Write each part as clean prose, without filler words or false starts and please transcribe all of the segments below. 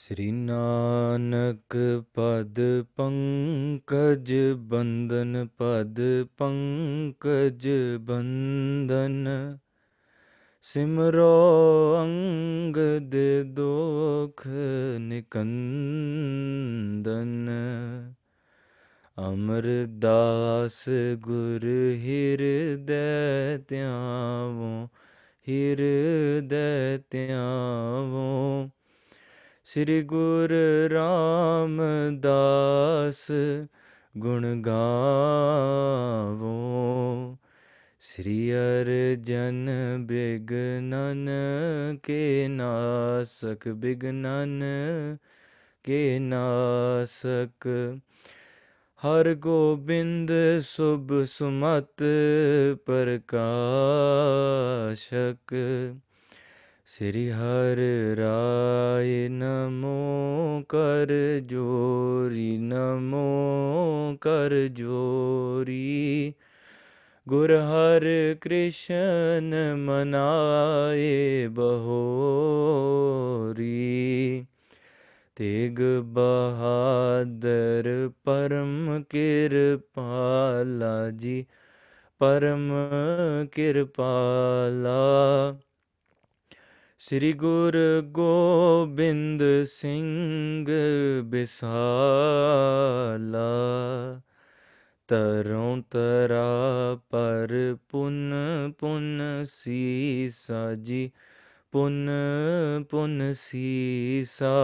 श्री नानक पद पंकज बंदन, पद पंकज बंदन, सिमरो अंग दे दोख निकंदन। अमरदास गुर हृदय त्यावो, हृदय त्यावो। श्री गुरु रामदास गुण गावो, श्री अर्जन बिघनन के नासक, बिघनन के नासक। हर गोबिंद शुभ सुमत प्रकाशक, श्री हर राय नमो कर जोरी, नमो कर जोरी। गुर हर कृष्ण मनाए बहोरी, तेग बहादुर परम कृपाला जी, परम कृपाला। श्री गुरु गोबिंद सिंह बिसाला, तरों तरा पर पुन पुन सीसा जी, पुन पुन सीसा।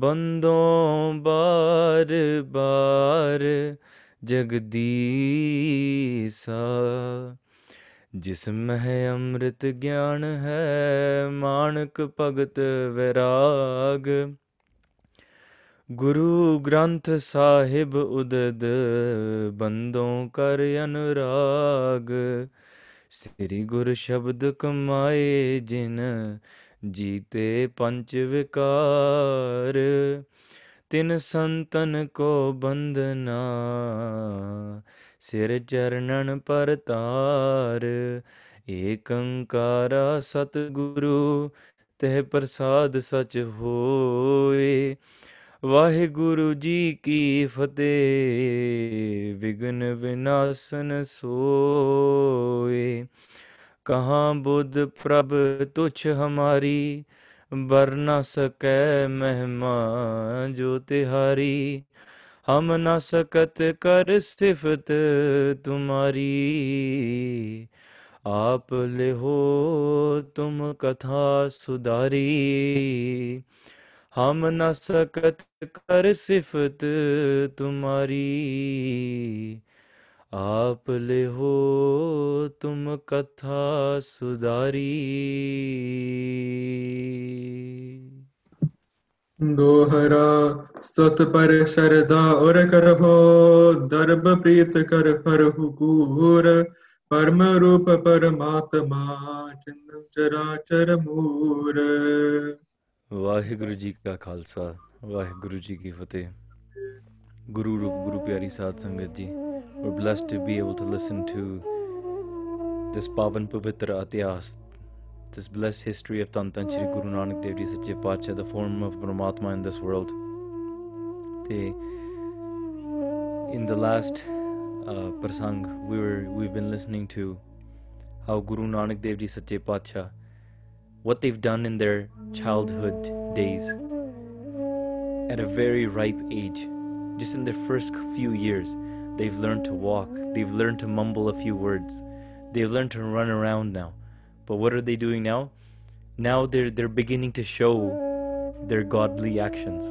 बंदों बार बार जगदीसा, जिसमें अमृत ज्ञान है मानक भगत वैराग। गुरु ग्रंथ साहिब उदद बंदों कर अनुराग, श्री गुरु शब्द कमाए जिन जीते पंच विकार। तिन संतन को बंदना सिर चरणन पर तार, एक अंकारा सतगुरु तह प्रसाद सच होए। वाहिगुरु जी की फतेह विघ्न विनाशन सोए। कहाँ बुध प्रभु तुच्छ हमारी, बर न सकै महिमा जो तिहारी। हम न सकत कर सिफत तुम्हारी, आप ले हो तुम कथा सुधारी। हम न सकत कर सिफत तुम्हारी, आप ले हो तुम कथा सुधारी। दोहरा सत पर श्रद्धा और करहो, दर्ब प्रीत कर फरहु कूर। परम रूप परमात्मा चिन्ह चराचर मूर। वाहिगुरु जी का खालसा, वाहिगुरु जी की फतेह। गुरु रूप गुरु प्यारी साध संगत जी, we're blessed to be able to listen to this पावन पवित्र इतिहास, this blessed history of Tan Tan Shri Guru Nanak Dev Ji Sache Paatshah, the form of Paramatma in this world. In the last prasang, we've been listening to how Guru Nanak Dev Ji Sache Paatshah, what they've done in their childhood days, at a very ripe age, just in their first few years, they've learned to walk, they've learned to mumble a few words, they've learned to run around now. But what are they doing now? Now they're beginning to show their godly actions.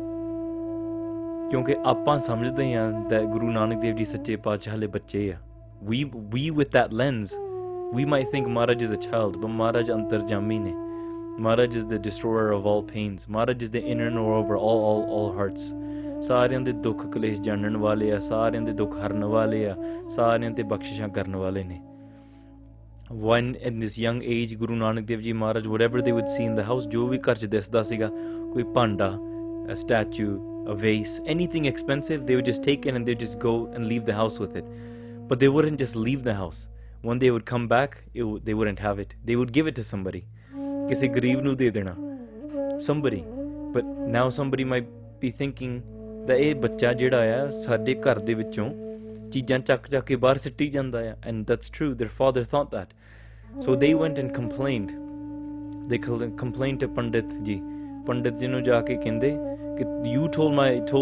Kyunki aapan samjhde hain that Guru Nanak Dev Ji Sache Paatshah le bacche hai. We with that lens, we might think Maharaj is a child, but Maharaj antarjami ne. Maharaj is the destroyer of all pains. Maharaj is the inner knower over all hearts. Saaryan de dukh klesh janan wale hai, saaryan de dukh haran wale hai, saaryan de bakshishah karan wale ne. One in this young age, Guru Nanak Dev Ji Maharaj, whatever they would see in the house, jo vi karch desda siga, koi panda, a statue, a vase, anything expensive, they would just take it and they would just go and leave the house with it. But they wouldn't just leave the house. One day they would come back, they wouldn't have it. They would give it to somebody. Kisi gareeb nu de dena. Somebody. But now somebody might be thinking that eh bachcha jehda aaya sade ghar de vichon cheezan chak chak ke bahar sitti janda aaya, and that's true, their father thought that. So they went and complained. They complained to Pandit Ji. Pandit Ji nu ja ke kende you told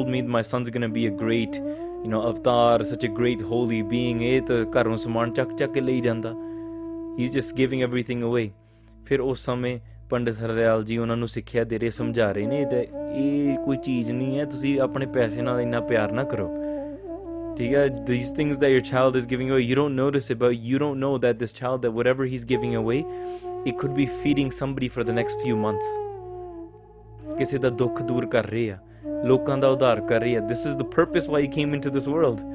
me my son's going to be a great, you know, avatar, such a great holy being. He's just giving everything away. Phir us samay Pandit Harayal Ji unhanu sikhya de rahe, samjha rahe ne te eh koi cheez nahi hai, tusi apne paise naal inna pyar na karo, theek hai. These things that your child is giving away, you don't notice it, but you don't know that this child, that whatever he's giving away, it could be feeding somebody for the next few months. This is the purpose why he came into this world. So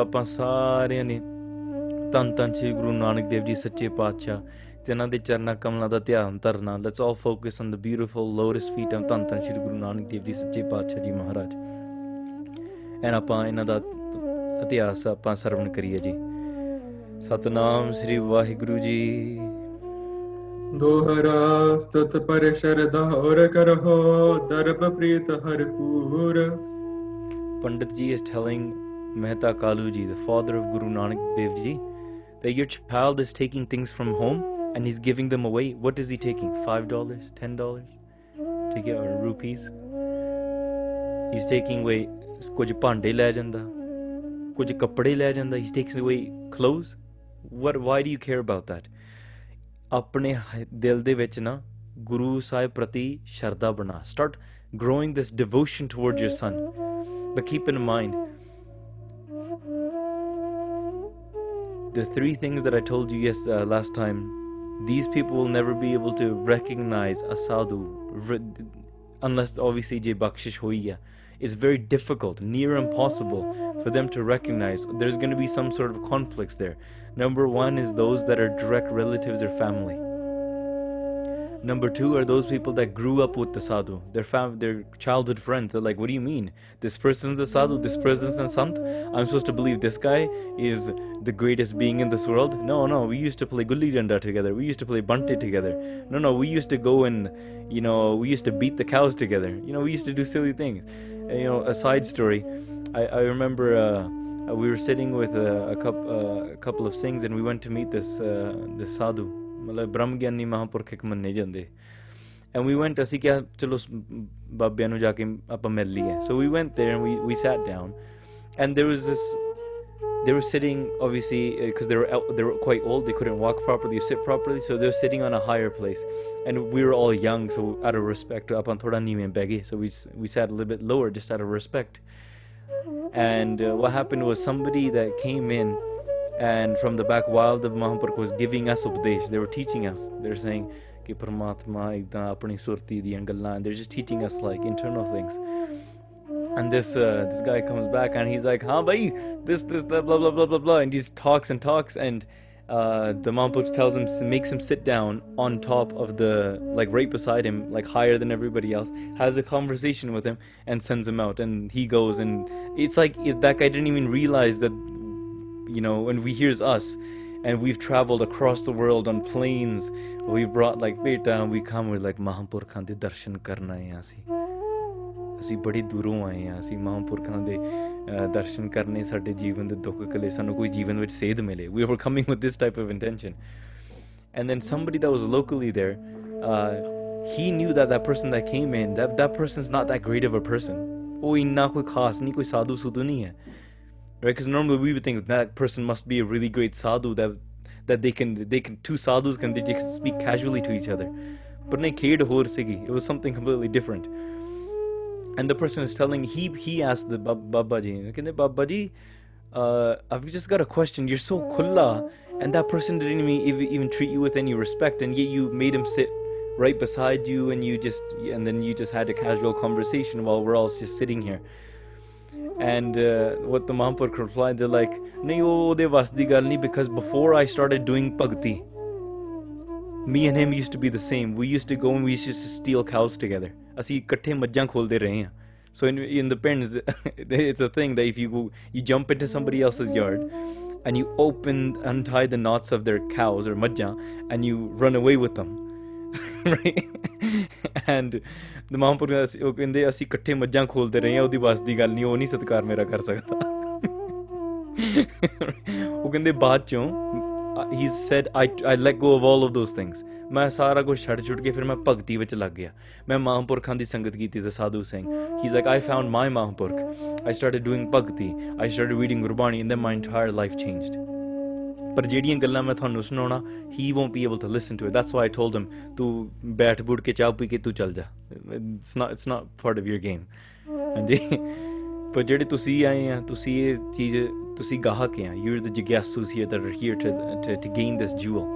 ਆਪਾਂ ਸਾਰਿਆਂ ਨੇ ਤਨ ਤਨ ਸ੍ਰੀ ਗੁਰੂ ਨਾਨਕ ਦੇਵ ਜੀ ਸੱਚੇ ਪਾਤਸ਼ਾਹ ਜਿਨ੍ਹਾਂ ਦੇ ਚਰਨਾਂ ਕਮਲਾਂ ਦਾ ਧਿਆਨ ਧਰਨਾ. Let's all focus on the beautiful lotus feet of ਤਨ ਤਨ ਸ੍ਰੀ ਗੁਰੂ ਨਾਨਕ ਦੇਵ ਜੀ ਸੱਚੇ ਪਾਤਸ਼ਾਹ ਜੀ ਮਹਾਰਾਜ, ਐਨ ਆਪਾਂ ਇਹਨਾਂ ਦਾ ਇਤਿਹਾਸ ਆਪਾਂ ਸਰਵਣ ਕਰੀਏ ਜੀ. ਸਤਨਾਮ ਸ੍ਰੀ ਵਾਹਿਗੁਰੂ ਜੀ। दोहरा सत पर शरदा और करहो दर्ब प्रीत हर पूर. Pandit Ji is telling Mehta Kalu Ji, the father of Guru Nanak Dev Ji, that your child is taking things from home and he's giving them away. What is he taking? $5, $10, take it, or rupees. He's taking away kuch bhande le janda, kuch kapde le janda. He takes away clothes. What? Why do you care about that? अपने दिल दे विच ना गुरु साहिब प्रति श्रद्धा बना. Start growing this devotion towards your son, but keep in mind the three things that I told you last time. These people will never be able to recognize a sadhu unless obviously je bakshish hui hai. It's very difficult, near impossible for them to recognize. There's going to be some sort of conflicts there. Number one is those that are direct relatives or family. Number two are those people that grew up with the sadhu, their childhood friends. They're like, what do you mean? This person's a sadhu, this person's a sant. I'm supposed to believe this guy is the greatest being in this world? No, we used to play gulli danda together. We used to play bante together. No, we used to go and, you know, we used to beat the cows together. You know, we used to do silly things. You know, a side story, I remember we were sitting with a couple of Singhs, and we went to meet this sadhu, matlab brahmgyani mahapurkhik manne jande, and we went assi kya chalo babbian nu ja ke apan mil liye. So we went there and we sat down, and they were sitting, obviously, because they were quite old, they couldn't walk properly or sit properly, so they were sitting on a higher place, and we were all young, so out of respect apan thoda neeven bage, so we sat a little bit lower just out of respect. And what happened was, somebody that came in and from the back wild of Mahapurkh was giving us Updesh. They were teaching us. They're saying, Ki Paramatma Ikda Apani Surti Diyan Gallan, and they're just teaching us like internal things. And this guy comes back and he's like, ha bhai, this, blah, blah, blah, blah, blah. And he just talks. And the Mahapurkh tells him, makes him sit down on top of the, like right beside him, like higher than everybody else, has a conversation with him and sends him out, and he goes. And it's like that guy didn't even realize that, you know, when he hears us and we've traveled across the world on planes, we've brought like beta, and we come, we're like, Mahapurkhan de darshan karna hai asi. Asi badi duron aaye ha, asi Mahapurkhan de darshan karne, sade jeevan de dukh kale sanu koi jeevan vich seedh mile. We were coming with this type of intention. And then somebody that was locally there, he knew that person that came in, that person's not that great of a person. Oh inna koi khas nahi, koi sadhu sudhu nahi hai, right? Because normally we would think that person must be a really great sadhu, that they can two sadhus can, they just speak casually to each other. But nahi, khed hor sigi, it was something completely different. And the person is telling, he asked the Baba Ji, okay, Baba Ji, I've just got a question. You're so khulla, and that person didn't even treat you with any respect, and yet you made him sit right beside you, and then you just had a casual conversation while we're all just sitting here. And what the Mahapurkh replied, they're like, nahi ode vas di gal nahi, because before I started doing bhakti, me and him used to be the same. We used to go and we used to steal cows together. Asi ikatthe majjan kholde rahe hain. So in the pens, it's a thing that if you jump into somebody else's yard and you untie the knots of their cows or majjan and you run away with them. Right? And the Mahapurkh ਕਹਿੰਦੇ ਅਸੀਂ ਇਕੱਠੇ ਮੱਝਾਂ ਖੋਲਦੇ ਰਹੇ ਹਾਂ, ਉਹਦੀ ਬਸ ਦੀ ਗੱਲ ਨਹੀਂ, ਉਹ ਨਹੀਂ ਸਤਿਕਾਰ ਮੇਰਾ ਕਰ ਸਕਦਾ। ਉਹ ਕਹਿੰਦੇ ਬਾਅਦ ਚੋਂ he said I let go of all of those things, ਮੈਂ ਸਾਰਾ ਕੁਝ ਛੱਡ ਛੁੱਟ ਕੇ ਫਿਰ ਮੈਂ ਭਗਤੀ ਵਿੱਚ ਲੱਗ ਗਿਆ, ਮੈਂ ਮਹਾਂਪੁਰਖਾਂ ਦੀ ਸੰਗਤ ਕੀਤੀ ਤੇ Sadhu Singh. He's like, I found my Mahapurkh, I started doing bhakti, I started reading Gurbani, and then my entire life changed. ਪਰ ਜਿਹੜੀਆਂ ਗੱਲਾਂ ਮੈਂ ਤੁਹਾਨੂੰ ਸੁਣਾਉਣਾ, he won't be able to listen to it. That's why I told him, ਤੂੰ ਬੈਠ ਬੁੜ ਕੇ ਚਾਹ ਪੀ ਕੇ ਤੂੰ ਚੱਲ ਜਾ, it's not part of your game. ਹਾਂਜੀ, ਪਰ ਜਿਹੜੇ ਤੁਸੀਂ ਆਏ ਆ, ਤੁਸੀਂ ਇਹ ਚੀਜ਼, ਤੁਸੀਂ ਗਾਹਕ ਆ, you're the jigasus here that are here to gain this jewel.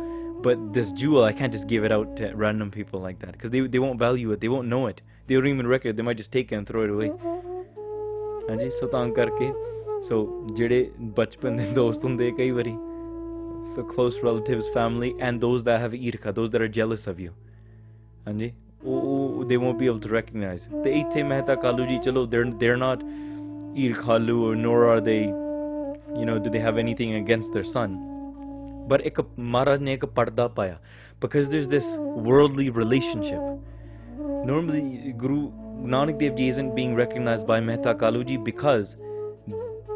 But this jewel, I can't just give it out to random people like that, because they won't value it, they won't know it, they don't even record it, they might just take it and throw it away. ਹਾਂਜੀ, so ਤਾਂ ਕਰਕੇ ਸੋ ਜਿਹੜੇ ਬਚਪਨ ਦੇ ਦੋਸਤ ਹੁੰਦੇ ਕਈ ਵਾਰੀ, for close relatives, family, and those that have irkha, those that are jealous of you, Anji, they won't be able to recognize. The Ithe Mehta Kalu ji, chalo, they're not irkhalu, nor are they, do they have anything against their son? But ek Maharaj ne ek parda paya, because there's this worldly relationship. Normally, Guru Nanak Dev Ji isn't being recognized by Mehta Kalu ji because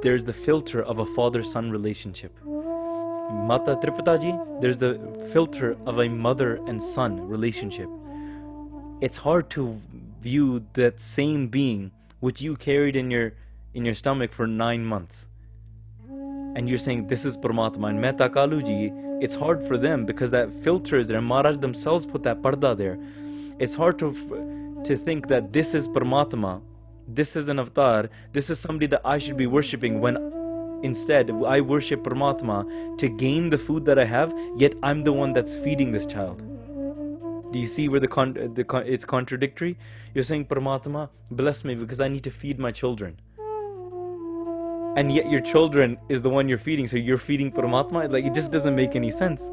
there's the filter of a father-son relationship. Mata Tripataji, there's the filter of a mother and son relationship. It's hard to view that same being which you carried in your stomach for 9 months, and you're saying this is Paramatma. And Mehta Kalu ji, it's hard for them because that filter is there. Maharaj themselves put that parda there. It's hard to think that this is Paramatma, this is an avatar, this is somebody that I should be worshipping, when instead I worship Paramatma to gain the food that I have, yet I'm the one that's feeding this child. Do you see where it's contradictory? You're saying, Paramatma, bless me because I need to feed my children, and yet your children is the one you're feeding, so you're feeding Paramatma. Like, it just doesn't make any sense.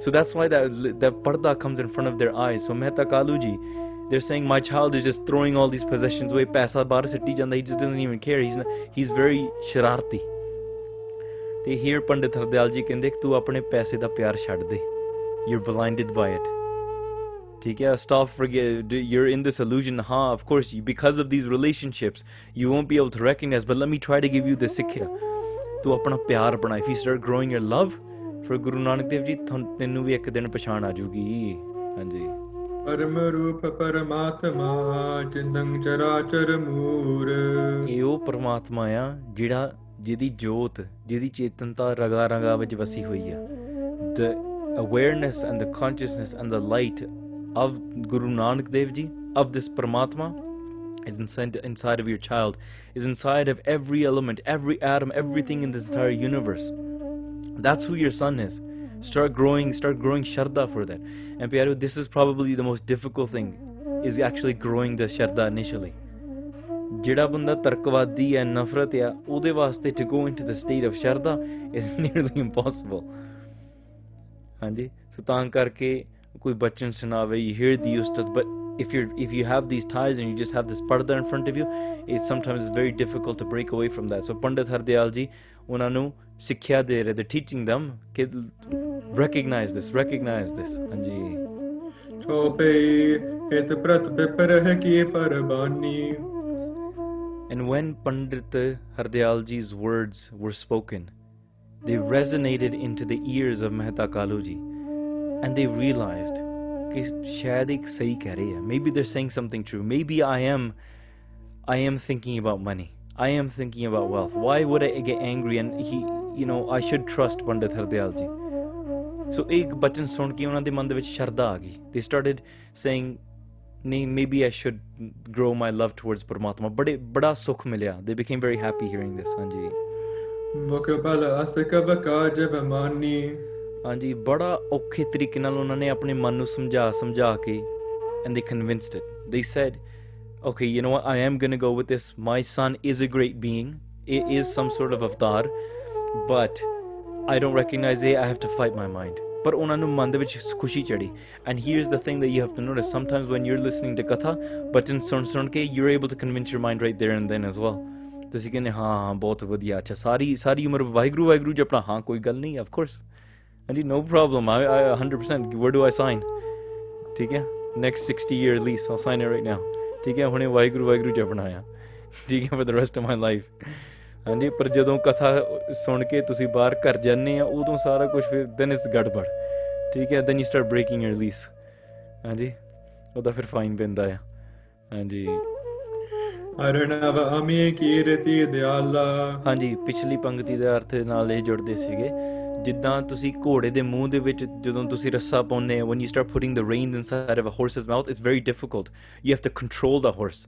So that's why that parda comes in front of their eyes. So Mehta Kalu ji, they're saying, my child is just throwing all these possessions away, paisa bahar sitti janda, he just doesn't even care, he's very shararti. They hear Pandit Hardayal ji ਕਹਿੰਦੇ ਤੂੰ ਆਪਣੇ ਪੈਸੇ ਦਾ ਪਿਆਰ ਛੱਡ ਦੇ, you're blinded by it. ਠੀਕ ਹੈ, stop, forget, you're in this illusion. Huh, of course, because of these relationships you won't be able to recognize, but let me try to give you the sikhya. ਤੂੰ ਆਪਣਾ ਪਿਆਰ ਬਣਾ, if you start growing your love for Guru Nanak Dev ji, ਤੈਨੂੰ ਵੀ ਇੱਕ ਦਿਨ ਪਛਾਣ ਆ ਜੂਗੀ। ਹਾਂਜੀ, ਪਰਮ ਰੂਪ ਪਰਮਾਤਮਾ ਜਿੰਦੰ ਚਰਾਚਰ ਮੂਰ, ਇਹ ਉਹ ਪਰਮਾਤਮਾ ਆ ਜਿਹੜਾ, ਜਿਹਦੀ ਜੋਤ, ਜਿਹਦੀ ਚੇਤਨਤਾ ਰਗਾ ਰਗਾ ਵਿੱਚ ਵਸੀ ਹੋਈ ਆ। The awareness and the consciousness and the light of Guru Nanak Dev ji, of ਦਿਸ ਪਰਮਾਤਮਾ is inside of your child, is inside of every element, every atom, everything in this entire universe. That's who your son is. Start growing shraddha for that. And pyaro, this is probably the most difficult thing, is actually growing the shraddha initially. ਜਿਹੜਾ ਬੰਦਾ ਤਰਕਵਾਦੀ ਹੈ, ਨਫ਼ਰਤ ਆ, ਉਹਦੇ ਵਾਸਤੇ to go into the state of shraddha is nearly impossible. ਹਾਂਜੀ, so ਤਾਂ ਕਰਕੇ ਕੋਈ ਬਚਨ ਸੁਣਾਵੇ, ਯੂ ਹੀਅਰ ਦੀ ਉਸਤਤ, but if you have these ties and you just have this parda in front of you, it's sometimes very difficult to break away from that. So Pandit Hardial ji ਉਹਨਾਂ ਨੂੰ ਸਿੱਖਿਆ ਦੇ ਰਹੇ, ਦੇ ਟੀਚਿੰਗ ਦਮ ਕਿ ਰੈਕਗਨਾਈਜ਼ ਦਿਸ, ਰੈਕਗਨਾਈਜ਼ ਦਿਸ। ਹਾਂਜੀ, ਟੋਪੇ ਇਤ ਪ੍ਰਤ ਬਿਪਰਹ ਕੀ ਪਰਬਾਨੀ। And when Pandit Hardayal ji's words were spoken, they resonated into the ears of Mehta Kalu ji, and they realized ki shayad ek sahi keh rahe hai, maybe they're saying something true, maybe I am thinking about money, I am thinking about wealth, why would I get angry, and I should trust Pandit Hardayal ji. So ek bachan sun ke unna de man de vich shraddha aa gayi. They started saying, maybe I should grow my love towards Paramatma. Bada sukh milya. They became very happy hearing this. Anji, Anji, bada aukhe tareeke naal unhone apne man nu samjha ke, and they convinced it. They said, okay, you know what, I am gonna go with this. My son is a great being. It is some sort of avatar, but I don't recognize it. I have to fight my mind. But and here's the thing that you have to notice. Sometimes when you're listening to Katha, but you're able to convince your mind right there and then as well. Of course. And no problem. I 100%. Where do I sign? Next 60-year lease. I'll sign it right now. For the rest of my life. And if you don't katha, then it's gadbad. Then you start breaking your lease. And that's fine. When you start putting the reins inside of a horse's mouth, it's very difficult. You have to control the horse.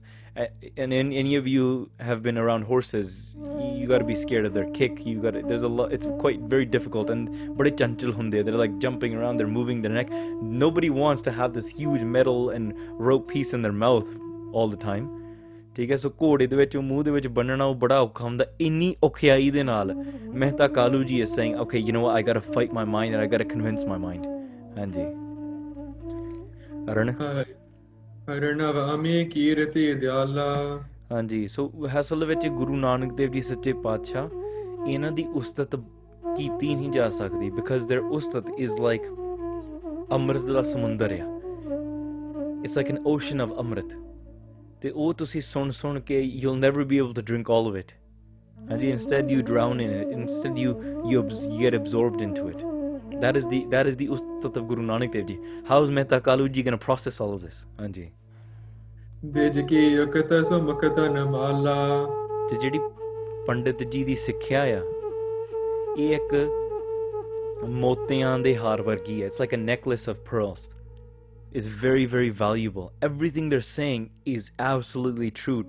And any of you have been around horses, you got to be scared of their kick. You got to, there's a lot. It's quite very difficult. And but they're like jumping around. They're moving their neck. Nobody wants to have this huge metal and rope piece in their mouth all the time. So Mehta Kalu ji is saying, okay, you know what, I gotta fight my mind and I gotta convince my mind. So hasal vich Guru Nanak Dev ji Sache Paatshah ena di ustat kiti nahi ja sakdi, because their ustat is like amrit da samundarya. It's like an ocean of amrit. You'll never be able to drink all of it. And instead you drown in it. Instead you get absorbed into it. That is the ustat of Guru Nanak Dev Ji. How is Mehta Kalu Ji going to process all of this? Anji. The Jedi Pandit Ji di Sikhyaya. It's like a necklace of pearls. Is very, very valuable. Everything they're saying is absolutely true.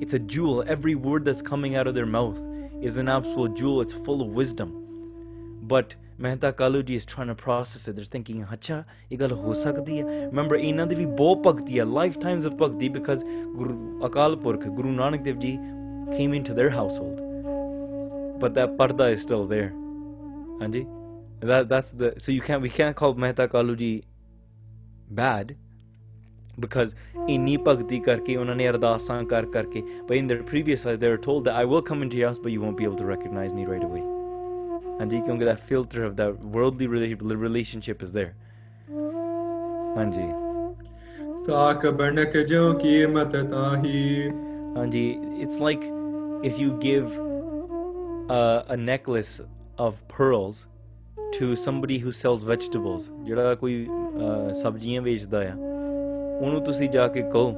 It's a jewel. Every word that's coming out of their mouth is an absolute jewel. It's full of wisdom. But Mehta Kalu Ji is trying to process it. They're thinking, Hacha, remember, lifetimes of bhakti, because Guru Akal Purkh, Guru Nanak Dev Ji came into their household. But that parda is still there. Anji? So we can't call Mehta Kalu Ji bad, because in their previous life they were told that I will come into your house, but you won't be able to recognize me right away. And that filter of that worldly relationship is there. Anji, it's like if you give a necklace of pearls to somebody who sells vegetables. Sabjiyan vechda ya ohnu tusi ja ke kaho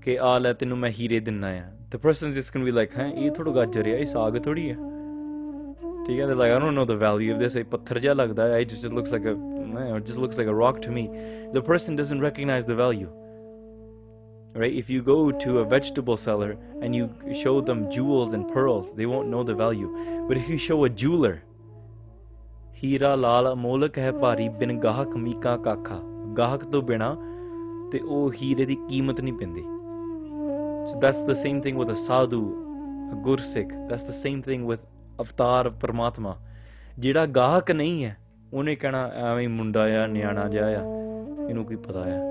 ke aa le tenu main heere dinna ya, the person's just going to be like, hain eh thoda gajar hai, eh saag thodi hai, theek hai. They're like, I don't know the value of this, eh patthar ja lagda hai, it just looks like a rock to me. The person doesn't recognize the value, right? If you go to a vegetable seller and you show them jewels and pearls, they won't know the value. But if you show a jeweler, Hira lala molak hai pari bin gahak mika kakha. Gahak to bina te oh heere di keemat nahi pindi. So that's the same thing with a sadhu, a gursikh. That's the same thing with avatar of Paramatma. Jeda gahak nahi hai, ohne kehna aਵੇਂ munda ya niana jaya, ਇਹਨੂੰ ਕੀ ਪਤਾ ਹੈ.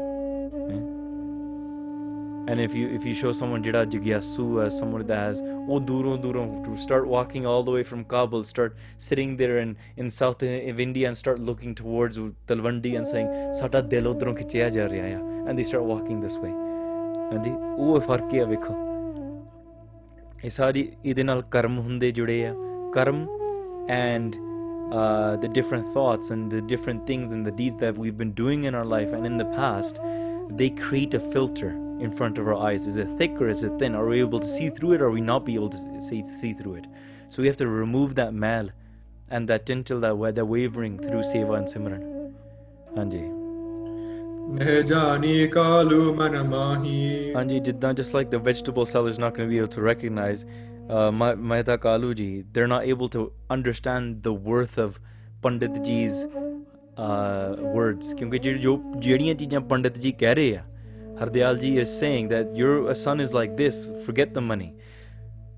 And if you show someone Jida Jigyasu as someone that has to start walking all the way from Kabul, start sitting there in south of India and start looking towards Talwandi and saying Sata Delo Dron Kichaya Ja Riya, and they start walking this way. And the Farkia Vikho Isadi Idinal Karm Hunde Judea Karm, and the different thoughts and the different things and the deeds that we've been doing in our life and in the past, they create a filter in front of our eyes. Is it thick or is it thin? Are we able to see through it or are we not be able to see through it? So we have to remove that mal and that tintil, that wavering through seva and simran. Anji. Anji, jiddan, just like the vegetable seller is not going to be able to recognize Mehta Kalu Ji, they're not able to understand the worth of Pandit Ji's words. Because Pandit Ji Hardayalji is saying that your son is like this, forget the money.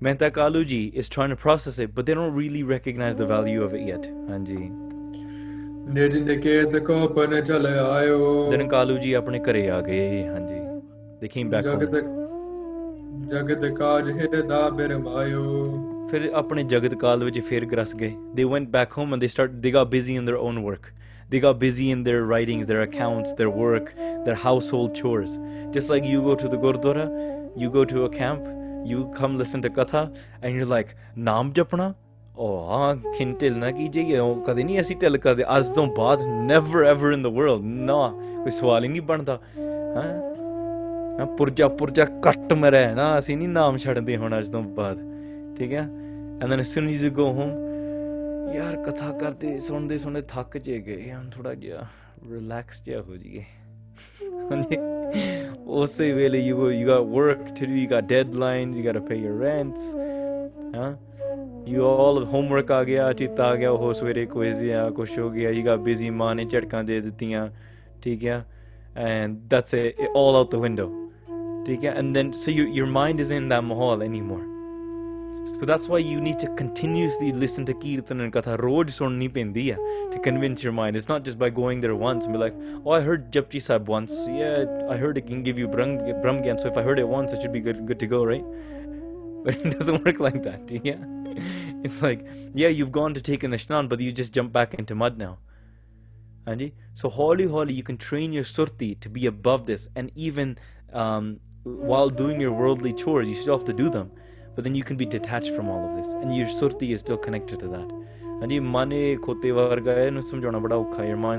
Mehta Kaluji is trying to process it, but they don't really recognize the value of it yet. Hanji. Then Kaluji apne kare aa gaye. Hanji. They came back home. They went back home and they got busy in their own work. They got busy in their writings, their accounts, their work, their household chores. Just like you go to the Gurdwara, you go to a camp, you come listen to Katha, and you're like, Naam Japna? Oh, kintil na kijiye, kade nahi aisi tel kade, aaj to baad, never ever in the world. No, koi sawal hi nahi banda. And then as soon as you go home, yaar katha karte sunde sunde thak je gaye, hum thoda jiha relax jiha ho jiye. You got work to do, you got deadlines, you got to pay your rents, you all homework aa gaya, chit aa gaya, ho swere quiz ya kuch ho gaya, you got busy, maa ne jhadkan de dittiyan, theek hai, and that's it, all out the window. And then, so your mind is in that mahal anymore. So that's why you need to continuously listen to Kirtan and Katha Roj Sonni Pendiya to convince your mind. It's not just by going there once and be like, oh, I heard Japji Sahib once. Yeah, I heard it can give you Brahm Gyan, so if I heard it once, it should be good to go, right? But it doesn't work like that. It's like, yeah, you've gone to take an ashnan, but you just jump back into mud now. So holy, you can train your surti to be above this, and even while doing your worldly chores, you still have to do them, but then you can be detached from all of this, and your surti is still connected to that. And your mind's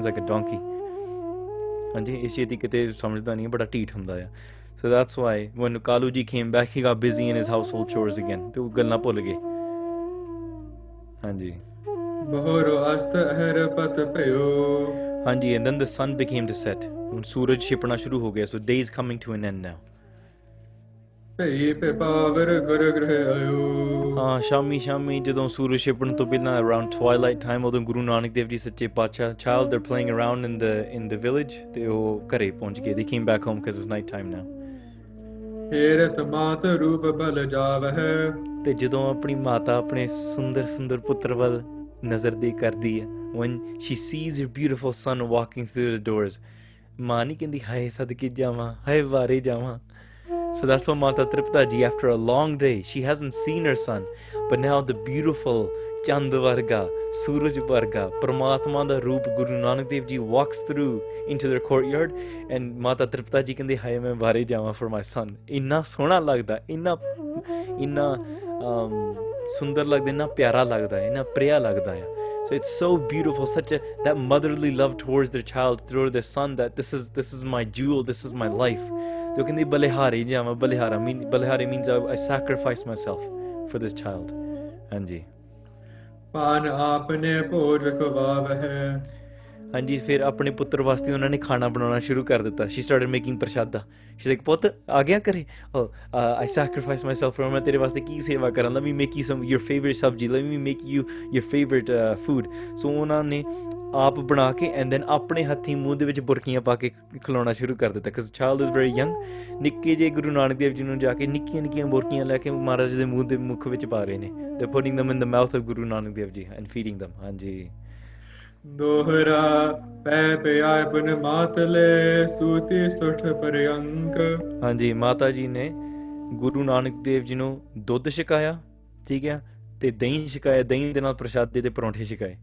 like a donkey. So that's why when Kaluji came back, he got busy in his household chores again. Hanji, and then the sun became to set. Suraj Shipana shuru ho gaya, so days coming to an end now. Shami, jadon Suraj Shipana to bilna, around twilight time, odon Guru Nanak Dev Ji Sache Pacha child, they're playing around in the village. They came back home because it's night time now. Te jadon apni mata apne sundar putra val nazar de kar diya, when she sees her beautiful son walking through the doors, Mani kendi hai sadke jama, hai ware jama. So that's why Mata Tripta Ji, after a long day, she hasn't seen her son, but now the beautiful Chandvarga, Surajvarga, Paramatma da Roop Guru Nanak Dev Ji walks through into their courtyard, and Mata Tripta Ji kendi hai main ware jama for my son. Inna sona lagda, inna sundar lagda, inna pyara lagda, inna priya lagda. So it's so beautiful, such a that motherly love towards their child, towards their son, that this is my jewel, this is my life. So can they balihari jama, balihari means I sacrifice myself for this child. Anji. Anji fir apne putra vaste unhone ne khana banana shuru kar ditta. She started making prashada. She's like, put aa gaya kare. Oh, I sacrifice myself for main tere vaste ki seva karan. Let me make you some your favorite sabji. Let me make you your favorite food. So unhone ne aap bana ke and then apne hathi muh de vich burkiyan pa ke khilona shuru kar ditta, cuz child is very young. Nikke je Guru Nanak Dev Ji nu ja ke nikkiyan burkiyan le ke Maharaj de muh de mukh vich pa rahe ne. They're putting them in the mouth of Guru Nanak Dev Ji and feeding them. Hanji. Dohra pepe aapne matale suti sutha paryank. Hanji, Mata Ji ne Guru Nanak Dev Ji nu dudh shikaya, theek hai, te dahi shikaya, dahi de naal prashad de paronthe shikaye,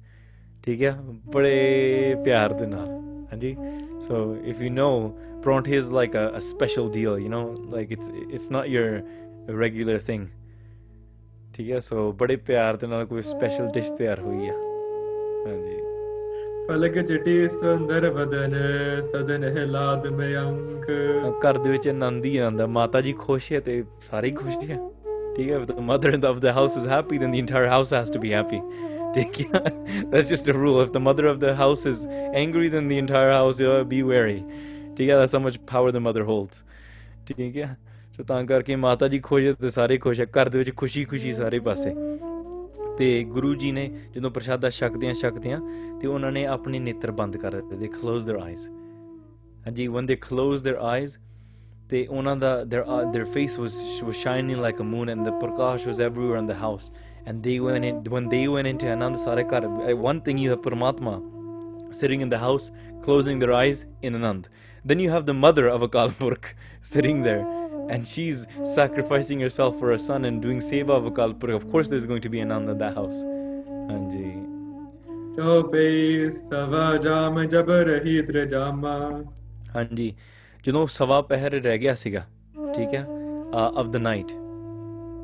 theek hai, bade pyar de naal. Hanji, so if you know, paronthe is like a special deal, you know, like it's not your regular thing, theek hai, so bade pyar de naal koi special dish taiyar hui hai. Hanji. Palakchiti sundar vadan sadan helad mayank. Kar de vich anand hi anand, Mata Ji khush hai te sare khush hai, theek hai. If the mother of the house is happy, then the entire house has to be happy, theek hai. That's just a rule. If the mother of the house is angry, then the entire house, be wary, theek hai. That's how much power the mother holds, theek hai. So tan karke Mata Ji khush hai te sare khush hai, kar de vich khushi sare passe. Te Guru Ji ne jadon prashada shakdiyan te unhone apne netra band kar ditte. They close their eyes. Hanji, when they close their eyes, they their face was shining like a moon, and the prakash was everywhere in the house. And they went in, when they went into Ananda Sarakara, one thing you have Paramatma sitting in the house, closing their eyes in Anand. Then you have the mother of Akal Purkh sitting there, and she's sacrificing herself for her son and doing seva of Akal Purkh. Of course there's going to be Anand in that house. Anji. Hanji. You know, Sawa Pehar reh gaya siga, theek hai, of the night.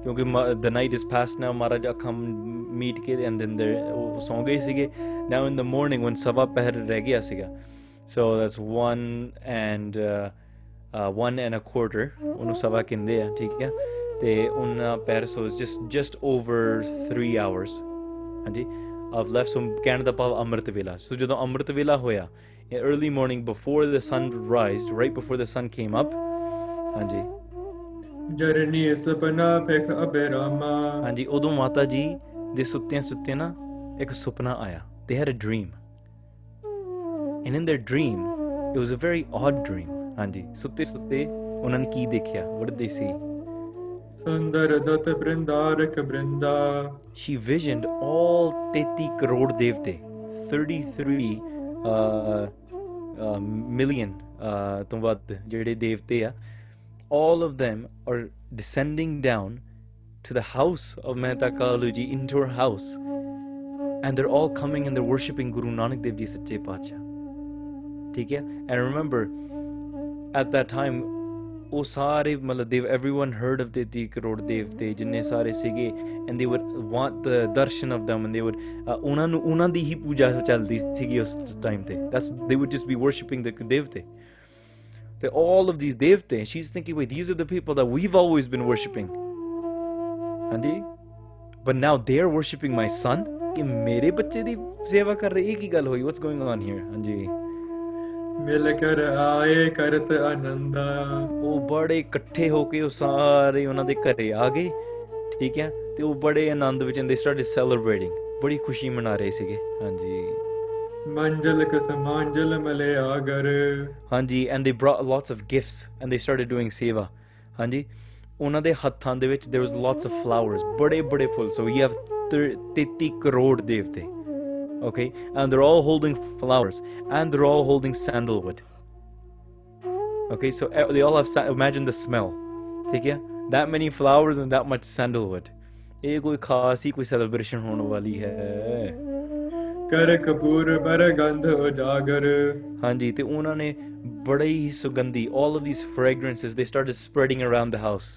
Because the night is past now, Maharaj Akham meet ke, and then they're so gaye sige. Now in the morning when Sawa Pehar reh gaya siga. So that's 1 and 1 1/4. Uno Sawa kinde hai, theek hai. Te unna pehar, so it's just over 3 hours. Hanji. I've left some Canada Pav Amrit Vela. So jadon Amrit Vela hoya, early morning before the sun rised, right before the sun came up. Hanji. Jarni sapna pek abirama. Hanji, Odo Mata Ji, de sutte na ek supna aaya. They had a dream. And in their dream, it was a very odd dream. Hanji, sutte unan ki dekhya. What did they see? She visioned all 33 crore devte, 33 million devte. All of them are descending down to the house of Mehta Kalu Ji, into her house, and they're all coming and they're worshipping Guru Nanak Dev Ji Sache Pacha. And remember, at that time, oh, sare maladev, everyone heard of the 33 crore devte, jinne sare sige, and they would want the darshan of them, and they would unan di hi puja chaldi sige us time te. That's, they would just be worshipping the devte. They, all of these devte, she's thinking, wait, these are the people that we've always been worshipping, Andi, but now they're worshipping my son. Ki mere bacche di seva kar rahe, ek hi gal hoyi. What's going on here, Anji? मिलकर आए करत आनंदा, वो बड़े इकट्ठे होके वो सारे उन्हां दे घरे आ गए, ठीक है, ते वो बड़े आनंद विच, and they started celebrating, बड़ी खुशी मना रहे सीगे. हांजी. मंजल कस मंजल मले आगर. हांजी. And they brought lots of gifts and they started doing seva. हांजी. उन्हां दे हत्थां दे विच there was lots of flowers, बड़े बड़े फूल. So we have 33 crore देवते. Okay, and they're all holding flowers, and they're all holding sandalwood. Okay, so they all have imagine the smell. Theek hai? That many flowers and that much sandalwood. Eh, koi khas hi koi celebration hone wali hai. Kar kapoor par gandh ujagar. Hanji, te unhon ne bade hi sugandhi, all of these fragrances, they started spreading around the house.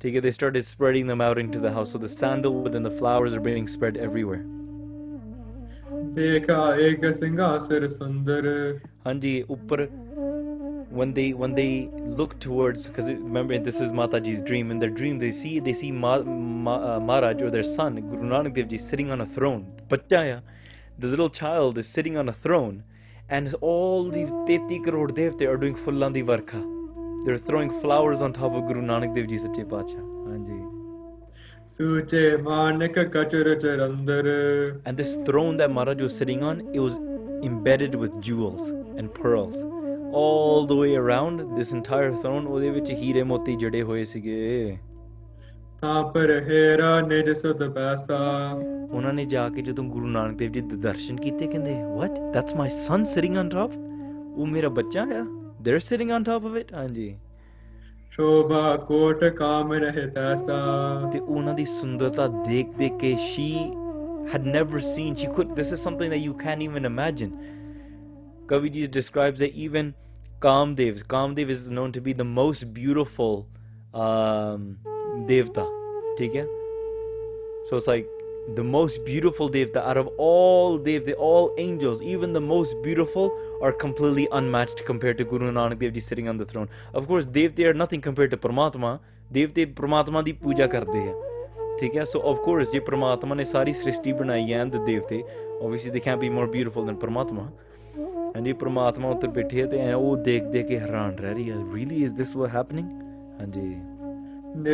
Theek hai? They started spreading them out into the house. So the sandalwood and the flowers are being spread everywhere. Hanji, upar, when they look towards, because remember this is Mataji's dream. In their dream, they see Maharaj or their son Guru Nanak Dev Ji sitting on a throne. Bachaya, the little child is sitting on a throne, and all these 33 crore devte are doing fullan di varkha. They're throwing flowers on top of Guru Nanak Dev Ji Sache Pacha. Hanji. And this throne that Maharaj was sitting on, it was embedded with jewels and pearls. All the way around this entire throne, what? That's my son sitting on top? They're sitting on top of it? Anji. Shobha kot kaam nahi taisa. Te unhon di sundarta dekh ke, she had never seen, she could, this is something that you can't even imagine. Kaviji describes that even Kamdev is known to be the most beautiful devta. Theek hai? So it's like the most beautiful devta out of all devta, all angels, even the most beautiful are completely unmatched compared to Guru Nanak Dev Ji sitting on the throne. Of course, devta are nothing compared to Paramatma. Devta Paramatma di puja karde hai. Theek hai? So of course, ye Paramatma ne sari srishti banayi hai, and the devta, obviously they can't be more beautiful than Paramatma. And ye Paramatma uttar baithe hai, and oh dekh ke haran reh rahi hai. Really, is this what happening? Hanji. All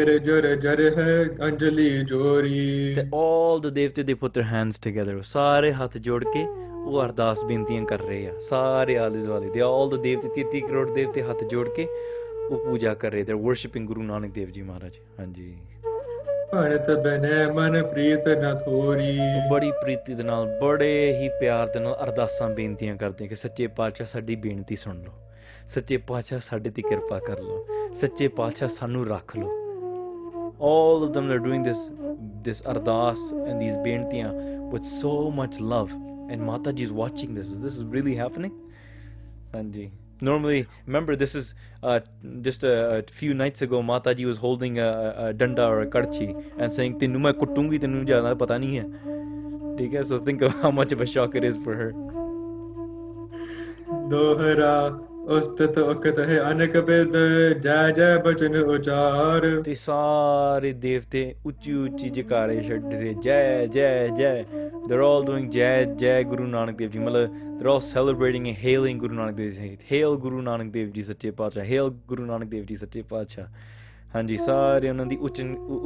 the devte, they put their hands together. Sare hath jod ke, wo ardas bintiyan kar rahe hai. Sare aaliz wale. All the devte, 33 crore devte hath jod ke, वो पूजा कर रहे थे, worshipping Guru Nanak Dev ji महाराज। हाँ जी, बड़ी प्रीति दे नाल बड़े ही प्यार दे नाल अरदासां बेनतियां करदे कि सच्चे पातशाह साडी बेनती सुन लो, सच्चे पातशाह साडे ते कृपा कर लो, सच्चे पातशाह सानू रख लो। All of them are doing this ardas and these beintiyan with so much love, and Mataji is watching this. This is really happening. Anji, normally, remember, this is just a few nights ago. Mataji was holding a danda or a karchi and saying, "Tenu main kutungi, tenu jana pata nahi hai." ठीक है, so think of how much of a shock it is for her. Dohra. ते सारे देवते उच्ची उच्ची जयकारे छड्डदे से जय जय जय। They're all doing जय जय गुरु नानक देव जी, मतलब they're all celebrating and hailing Guru Nanak Dev Ji. Hail Guru Nanak Dev Ji सच्चे पातशाह, Hail Guru Nanak Dev Ji सच्चे पातशाह। हाँ जी, सारे उन्हां दी उच्च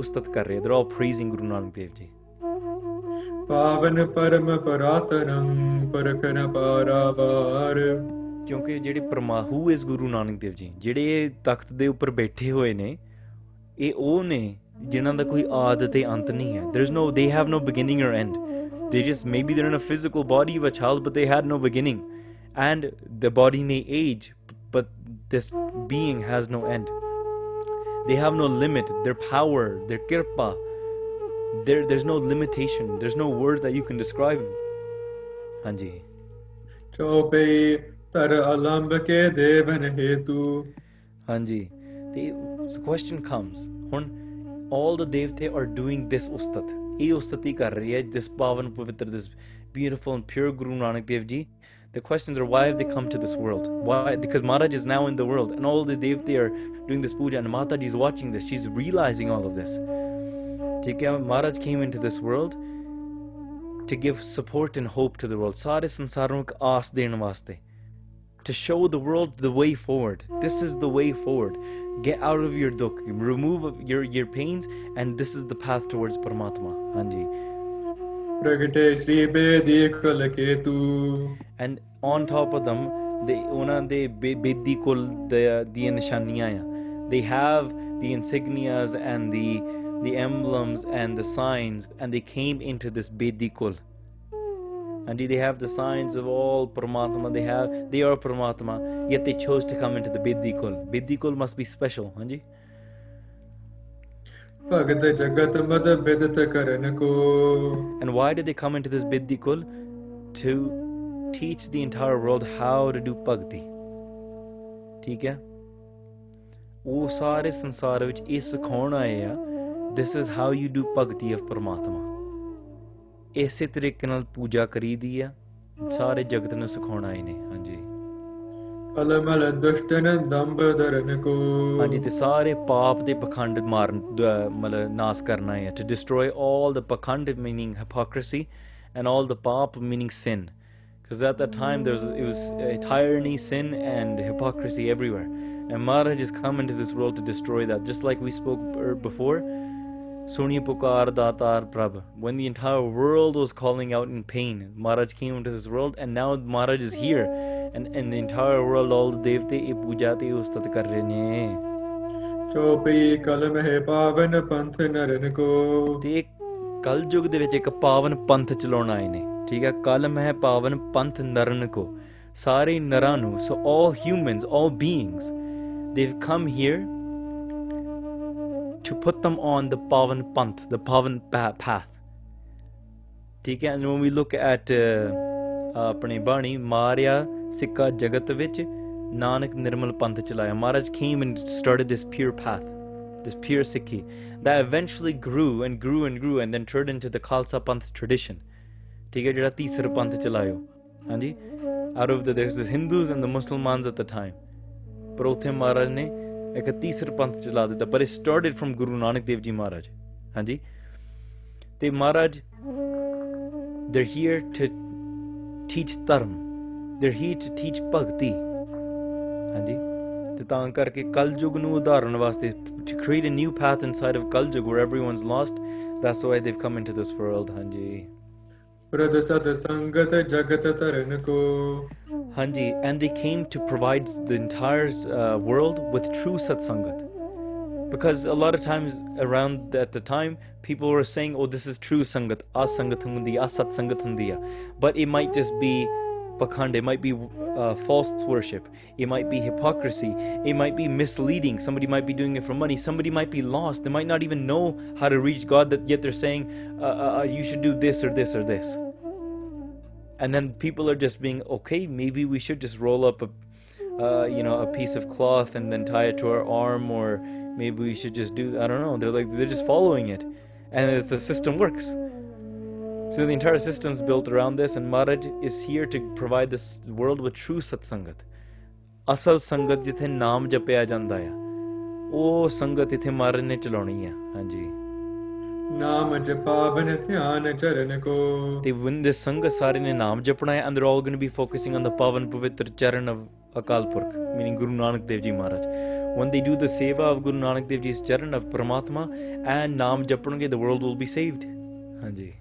उस्तत कर रहे, they're all praising Guru Nanak Dev Ji. पावन परम परातरं परखन पारावार, क्योंकि जेडे परमाहू इस गुरु नानक देव जी जेडे तख्त दे ऊपर बैठे हुए ने, ये ओ ने जिन्हां दा कोई आद ते अंत नहीं है। There is no, they have no beginning और end. They just may be there in a physical body of a child, but they had no beginning and the body may age, but this being has no end. They have no limit, their power, their kripa, there is no limitation, there is no words that you can describe. हां जी, चौबे तर आलंब के देवन हेतु। हाँ जी, the question comes, हुन all the देवते are doing this Ustad, ये उस्तती कर रही है, this पावन पवित्र, this beautiful and pure Guru Nanak Dev Ji. The questions are, why have they come to this world? Why? Because Maharaj is now in the world and all the devte are doing this puja, and Mataji is watching this, she's realizing all of this. ठीक है, Maharaj came into this world to give support and hope to the world, सारे संसारों को आस देने वास्ते, to show the world the way forward. This is the way forward. Get out of your dukh, remove your pains, and this is the path towards Paramatma. Hanji, pragate shri bedi kul ketu, and on top of them they ਉਹਨਾਂ ਦੇ ਬੇਦੀ ਕੁਲ ਦੀਆਂ ਨਿਸ਼ਾਨੀਆਂ ਆ, they have the insignias and the emblems and the signs, and they came into this bedi kul. And they have the signs of all Paramatma. They are Paramatma. Yet they chose to come into the Bidikul. Bidikul must be special, Hanji. And why did they come into this Bidikul? To teach the entire world how to do bhakti. ठीक है? वो सारे संसार विच ये सिखाउण आए आ, this is how you do bhakti of Paramatma. ਇਸੇ ਤਰੀਕੇ ਨਾਲ ਪੂਜਾ ਕਰੀ ਦੀ ਆ, ਸਾਰੇ ਜਗਤ ਨੂੰ ਸਿਖਾਉਣਾ ਇਹਨੇ। ਹਾਂਜੀ, ਅਲਮਲ ਦੁਸ਼ਟਨ ਦੰਭ ਧਰਨ ਕੋ। ਹਾਂਜੀ, ਤੇ ਸਾਰੇ ਪਾਪ ਦੇ ਪਖੰਡ ਮਾਰਨ, ਮਤਲਬ ਨਾਸ ਕਰਨਾ ਹੈ। ਟੂ ਡਿਸਟਰੋਏ ਆਲ ਦ ਪਖੰਡ meaning hypocrisy and all the ਪਾਪ meaning sin, because at that time there was, it was tyranny, sin and hypocrisy everywhere, and Maharaj has come into this world to destroy that, just like we spoke before. Suniya Pukar Datar Prabh. When the entire world was calling out in pain, Maharaj came into this world, and now Maharaj is here. And the entire world, all the devte, ye puja te ustat kar rahe ne. Chopi kalam hai pavan panth naran ko. Te kal jug de vich ek pavan panth chalauna ae ne. Theek hai, kalam hai pavan panth naran ko. Sare naran nu, so all humans, all beings, they've come here to put them on the Pavan Panth, the Pavan path. ठीक है, and when we look at अपने बाणी, मारिया सिक्का जगत विच नानक निर्मल पंथ चलाया. Maharaj came and started this pure path, this pure Sikhi, that eventually grew and grew and grew and then turned into the Khalsa Panth tradition. ठीक है, जेड़ा तीसरा पंथ चलायो. हाँ जी, out of there's the Hindus and the Muslims at the time, पर उथे Maharaj ने एक तीसरा पंथ चला दिता, पर it started from Guru Nanak Dev Ji Maharaj. हाँ जी, ते Maharaj, they're here to teach dharma, they're here to teach bhakti. हाँ जी, ते तां करके कलयुग नू उदाहरण वास्ते, to create a new path inside of Kaljug where everyone's lost, that's why they've come into this world. हाँ जी, Hanji, and they came to provide the entire world with true satsangat. Because a lot of times around at the time, people were saying, oh, this is true sangat, asangat hundiya, asatsangat hundiya. But it might just be pakhand, it might be false worship, it might be hypocrisy, it might be misleading, somebody might be doing it for money, somebody might be lost, they might not even know how to reach God, that yet they're saying, you should do this or this or this. And then people are just being, okay, maybe we should just roll up a piece of cloth and then tie it to our arm, or maybe we should just do, I don't know. They're just following it. And it's, the system works. So the entire system's built around this, and Maharaj is here to provide this world with true satsangat. Asal sangat jithe naam japaya janda hai. Oh, sangat ithe Maharaj ne chalauni hai. Hanji. They win this Sangha Sari ne Naam Japana, and they're all going to be focusing on the Pavan Pavitra Charan of Akal Purkh, meaning Guru Nanak Dev Ji Maharaj. When they do the Seva of Guru Nanak Dev Ji's Charan of Paramatma and Naam Japange, the world will be saved. Hanji.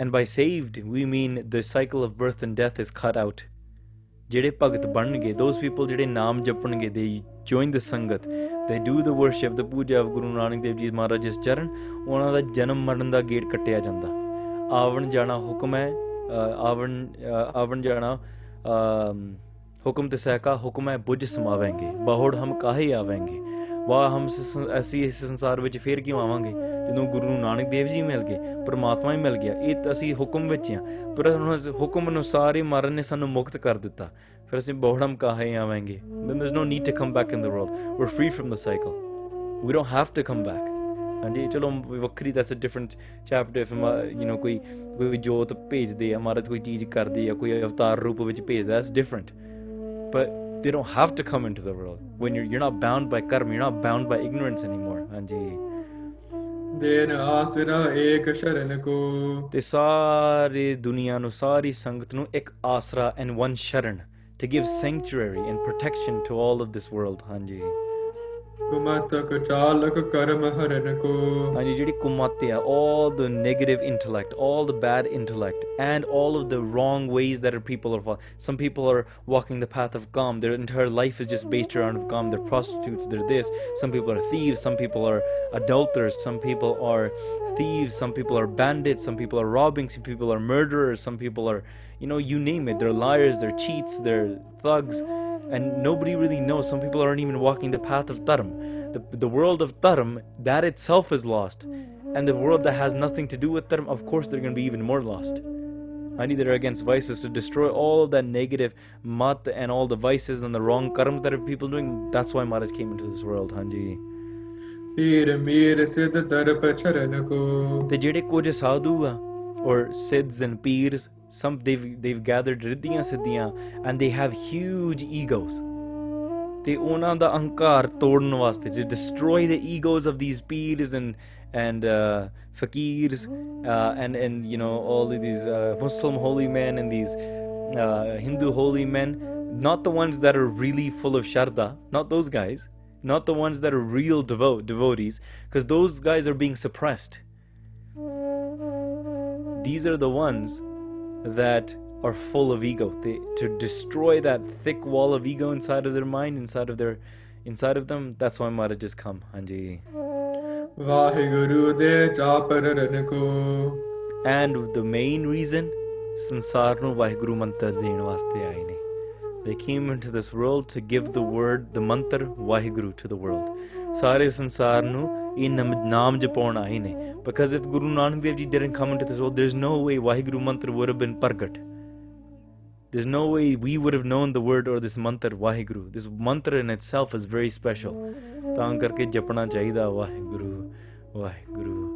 And by saved, we mean the cycle of birth and death is cut out. Those people jede naam japange, they join the sangat, they do the worship, the puja of Guru Nanak Dev Ji Maharaj's charan, ona da janam maran da gate kattiya janda. Aavan jana hukum hai, aavan jana hukum te sahka hukum hai, bujh samavenge bahod hum kahe avenge, wa hum aisi is sansar vich fer kyun avange, jadon Guru Nanak Dev Ji mil gaye, Parmatma hi mil gaya, eh assi hukum vich ha, par hukum anusar hi Maharaj ne sanu mukt kar ditta, fir assi bohdam kahe avenge. Then there's no need to come back in the world. We're free from the cycle. We don't have to come back. And chalo vakri, that's a different chapter. If koi jyot bhej de, Maharaj koi cheez kar de, koi avatar roop vich bhej, that's different. But they don't have to come into the world. When you're not bound by karma, you're not bound by ignorance anymore. Hanji. They saare duniya nu, saari sangat nu ek asra and one sharan, to give sanctuary and protection to all of this world. Hanji. Hanji, jehdi kumatya, all the negative intellect, all the bad intellect, and all of the wrong ways that people are following. Some people are walking the path of Kaam. Their entire life is just based around Kaam. They're prostitutes, they're this. Some people are thieves, some people are adulterers, some people are thieves, some people are bandits, some people are robbing, some people are murderers, some people are, you name it. They're liars, they're cheats, they're thugs. And nobody really knows. Some people aren't even walking the path of Dharma. The world of Dharma, that itself is lost. And the world that has nothing to do with Dharma, of course they're going to be even more lost. I need that are against vices, to destroy all of that negative mat and all the vices and the wrong karmas that are people doing. That's why Maharaj came into this world. Hanji. The jede koje sadhu or siddhs and peers, some they've gathered riddhiyan siddhiyan, and they have huge egos. They ona da ankar todn vaste, to destroy the egos of these peers and fakirs and all of these Muslim holy men and these Hindu holy men, not the ones that are really full of sharda, not those guys, not the ones that are real devotees, because those guys are being suppressed. These are the ones that are full of ego. To destroy that thick wall of ego inside of their mind, inside of them. That's why Maharaj has come. Hanji. And the main reason, Sansarnu Vaheguru Mantra Deen Vaste Aine. They came into this world to give the word, the mantra Vaheguru, to the world. Sare Sansarnu. Because if Guru Nanak Dev Ji didn't come into this world, there's no way Vaheguru Mantra would have been pargat. There's no way we would have known the word or this mantra Vaheguru. This mantra in itself is very special. Taan karke japana chahida Vaheguru, Vaheguru,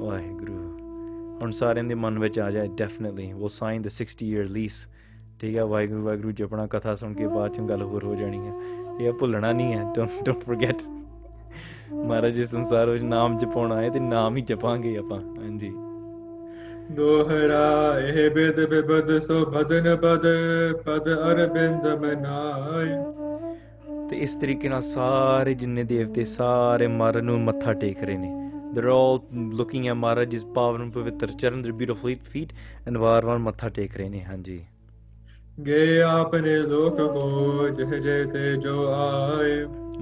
Vaheguru. Hun saaren de man vich aa jaye, definitely. We'll sign the 60-year lease. Theek hai, Vaheguru, Vaheguru japana katha sun ke baad chun gal hor ho jani hai. Ye bhulna nahi hai. Don't forget. Maharaj is sansar vich naam japona hai, te naam hi japange apan. Hanji. Dohara eh bed bebad so badan bad pad arbind manai. Te is tarike na sare jinne devte sare maran nu matha tek rahe ne. They're all looking at Maharaj's power and Pavitra Charan, their beautiful feet, and Varvan Matha take Rene Hanji. Gay apne lok ko jeh jete jo aaye.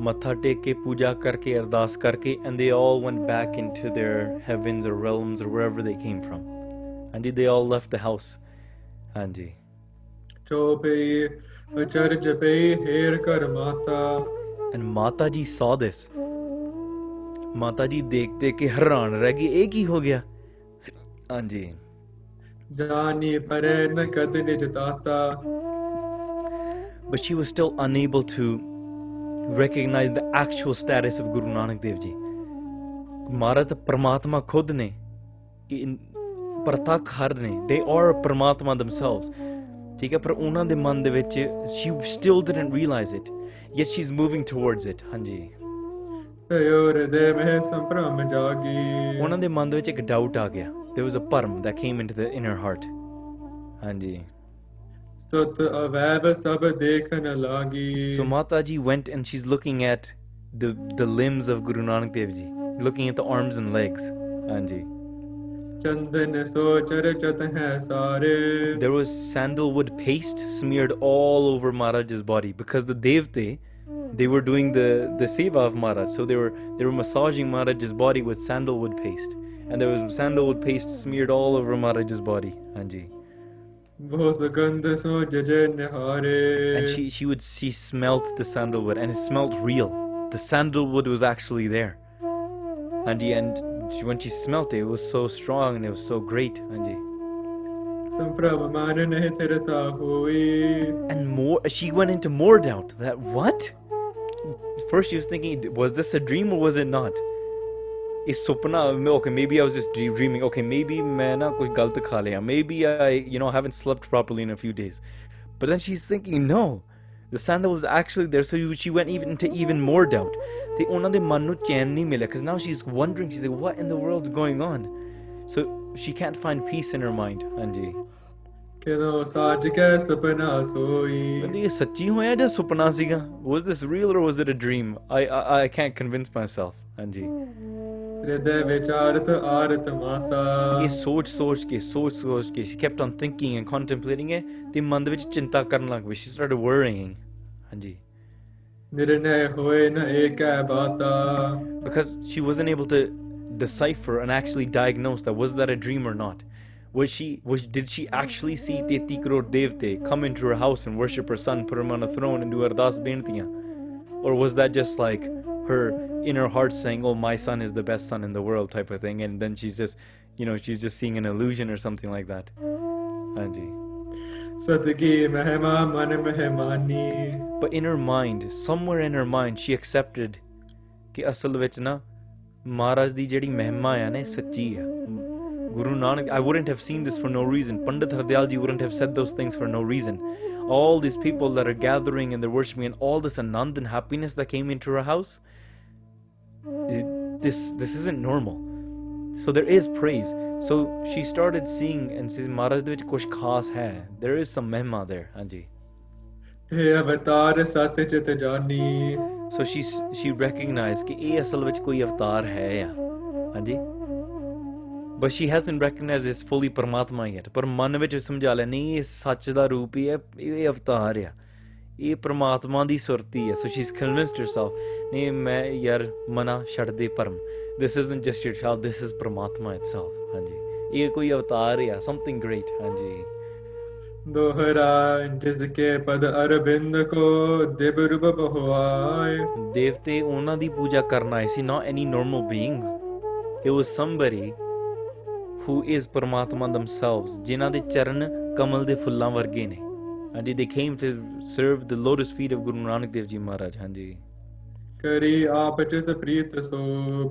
Matha take ke puja karke ardas karke, and they all went back into their heavens or realms or wherever they came from. Hanji, they all left the house. Hanji. Chope charj pe her kar mata. And Mataji saw this. Mataji dekhte ke haran reh gaye, ek hi ho gaya. Hanji. Jaani pare na kad nij tata. But she was still unable to recognize the actual status of Guru Nanak Dev Ji. Marat Paramatma khud ne, Pratak har ne, they are Paramatma themselves. She still didn't realize it, yet she's moving towards it. Hanji. There was a param that came into the inner heart. Hanji. So Mataji went and she's looking at the limbs of Guru Nanak Dev Ji, looking at the arms and legs. Hanji. There was sandalwood paste smeared all over Maharaj's body, because the Devte, they were doing the seva of Maharaj, so they were massaging Maharaj's body with sandalwood paste, and there was sandalwood paste smeared all over Maharaj's body. Hanji. And she smelt the sandalwood, and it smelt real. The sandalwood was actually there. Hanji, and when she smelt it, it was so strong and it was so great. Hanji. And more, she went into more doubt. That what? First she was thinking, was this a dream or was it not? Is supna? Okay, maybe I was just dreaming. Okay, maybe main na kuch galat kha liya. Maybe I, haven't slept properly in a few days. But then she's thinking, no, the sandal was actually there, so she went into even more doubt. Because now she's wondering, she's like, what in the world's going on? So she can't find peace in her mind. Hanji. Was this real or was it a dream? I can't convince myself. Hanji. She kept on thinking and contemplating it. She started worrying. Hanji. Because she wasn't able to decipher and actually diagnose that was that a dream or not. Did she actually see Teti Karor Devte come into her house and worship her son, put him on a throne and do ardas beintiyan? Or was that just like her inner heart saying, oh, my son is the best son in the world type of thing, and then she's just, she's just seeing an illusion or something like that. Hanji. But in her mind, somewhere in her mind, she accepted that asal vich na Maharaj di jehdi mahima hai ne sachi hai. Guru Nanak, I wouldn't have seen this for no reason. Pandit Hardyal Ji wouldn't have said those things for no reason. All these people that are gathering and they're worshipping, and all this anand and happiness that came into her house, this isn't normal. So there is praise. So she started seeing and says, Maharaj de vich kuch khas hai. There is some mehma there. Hanji. So she recognized that this asal vich koi avatar hai. Hanji. But she hasn't recognized it's fully Paramatma yet. Par man vich samjha le nahi, is sach da roop hai, eh avatar hai. Eh Paramatma di surti hai. So she's convinced herself, nahi main yar mana chhad de param. This isn't just your child, this is Paramatma itself. Hanji. Ye koi avatar hai, something great. Hanji. Dohra jiske pad arbind ko dib rubab hoaye. Devte ohna di puja karna hai. See, not any normal beings. It was somebody who is Paramatma themselves. Jina de charan kamal de fullan varge ne. Hanji, they came to serve the lotus feet of Guru Nanak Dev Ji Maharaj. Hanji. Kari aapachit preet so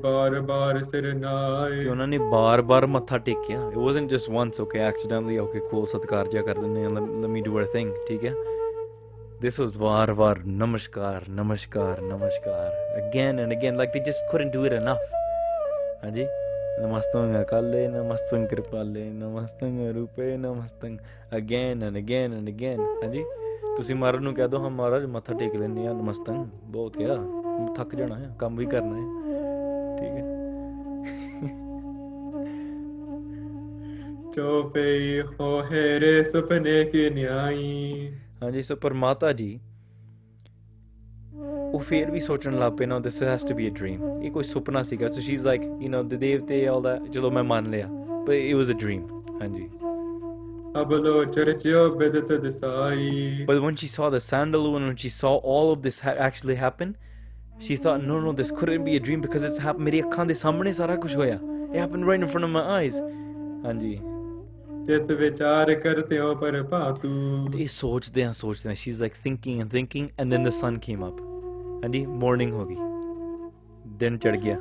baar baar sirnaye. Unhone ne baar baar matha tekya. It wasn't just once, okay, accidentally, okay, cool, satkar ja kar dene, let me do our thing, theek hai. This was baar baar, namaskar, namaskar, namaskar, again and again, like they just couldn't do it enough. Hanji. Namastang kalle, namastang kripale, namastang rupe, namastang, again and again and again. Hanji. Tusi Maharaj nu keh do, hum Maharaj matha tek lene ya, namastang bahut ya. थक जाना है, काम भी करना है, ठीक है. चोपे हो हेरे सपने के न्याई। हाँ जी, सो पर माता जी ਉਹ ਫਿਰ ਵੀ ਸੋਚਣ ਲੱਗ ਪਏ ਨਾ this has to be a dream, ਇਹ ਕੋਈ ਸੁਪਨਾ ਸੀਗਾ। So she is like you نو the ਦੇਵਤੇ ਆਲ ਦੈਟ, ਚਲੋ ਮੈਂ ਮੰਨ ਲਿਆ but it was a dream. ਹਾਂਜੀ ਅਬਲੋ ਚਰਚਿਓ ਬਦਤ ਦਸਾਈ। But when she saw the sandalwood, when she saw all of this actually happen, she thought no no this couldn't be a dream because it's happen, ਮੇਰੀ ਅੱਖਾਂ ਦੇ ਸਾਹਮਣੇ ਸਾਰਾ ਕੁਝ ਹੋਇਆ, it happen right in front of my eyes. ਹਾਂਜੀ ਚਿਤ ਵਿਚਾਰ ਕਰਤੇ ਹੋ ਪਰ ਭਾਤੂ, ਇਹ ਸੋਚਦੇ ਆ ਸੋਚਦੇ ਆ, she is like thinking and thinking and then the sun came up. ਹਾਂਜੀ ਮੋਰਨਿੰਗ ਹੋ ਗਈ, ਦਿਨ ਚੜ ਗਿਆ।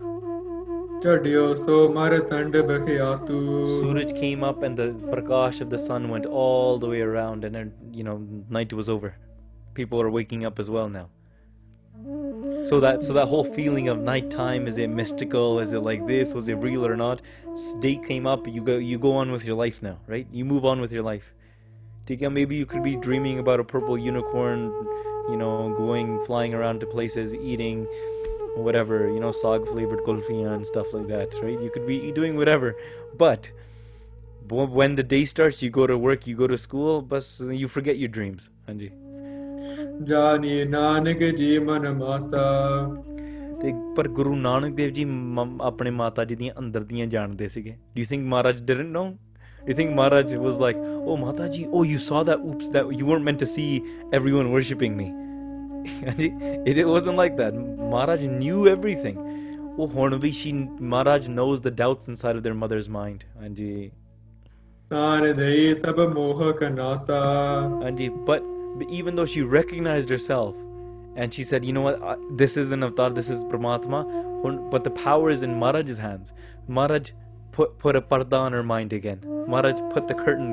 ਚੜਿਓ ਸੋ ਮਾਰ ਠੰਡ ਬਖਿਆਤੂ, suraj came up and the prakash of the sun went all the way around and you نو night was over, people are waking up as well now. So that whole feeling of night time, is it mystical, is it like this, was it real or not? Day came up, you go on with your life now, right? You move on with your life, ਠੀਕ ਹੈ? Maybe you could be dreaming about a purple unicorn, you know, going flying around to places, eating whatever, you know, saag flavored kulfiya and stuff like that, right? You could be doing whatever, but when the day starts, you go to work, you go to school, but you forget your dreams. Hanji jani nanak ji man mata te, par guru nanak dev ji apne mata ji diyan andar diyan jaande sige. Do you think Maharaj didn't know? You think Maharaj was like, oh Mataji, oh you saw that, oops, that you weren't meant to see everyone worshipping me. It wasn't like that. Maharaj knew everything. Oh Hornavi, Maharaj knows the doubts inside of their mother's mind. Anji. Tanadai tab moha kanata. Anji, but even though she recognized herself and she said, you know what, this is an avatar, this is Paramatma, but the power is in Maharaj's hands. Maharaj put a parda on her mind again. Maharaj put the curtain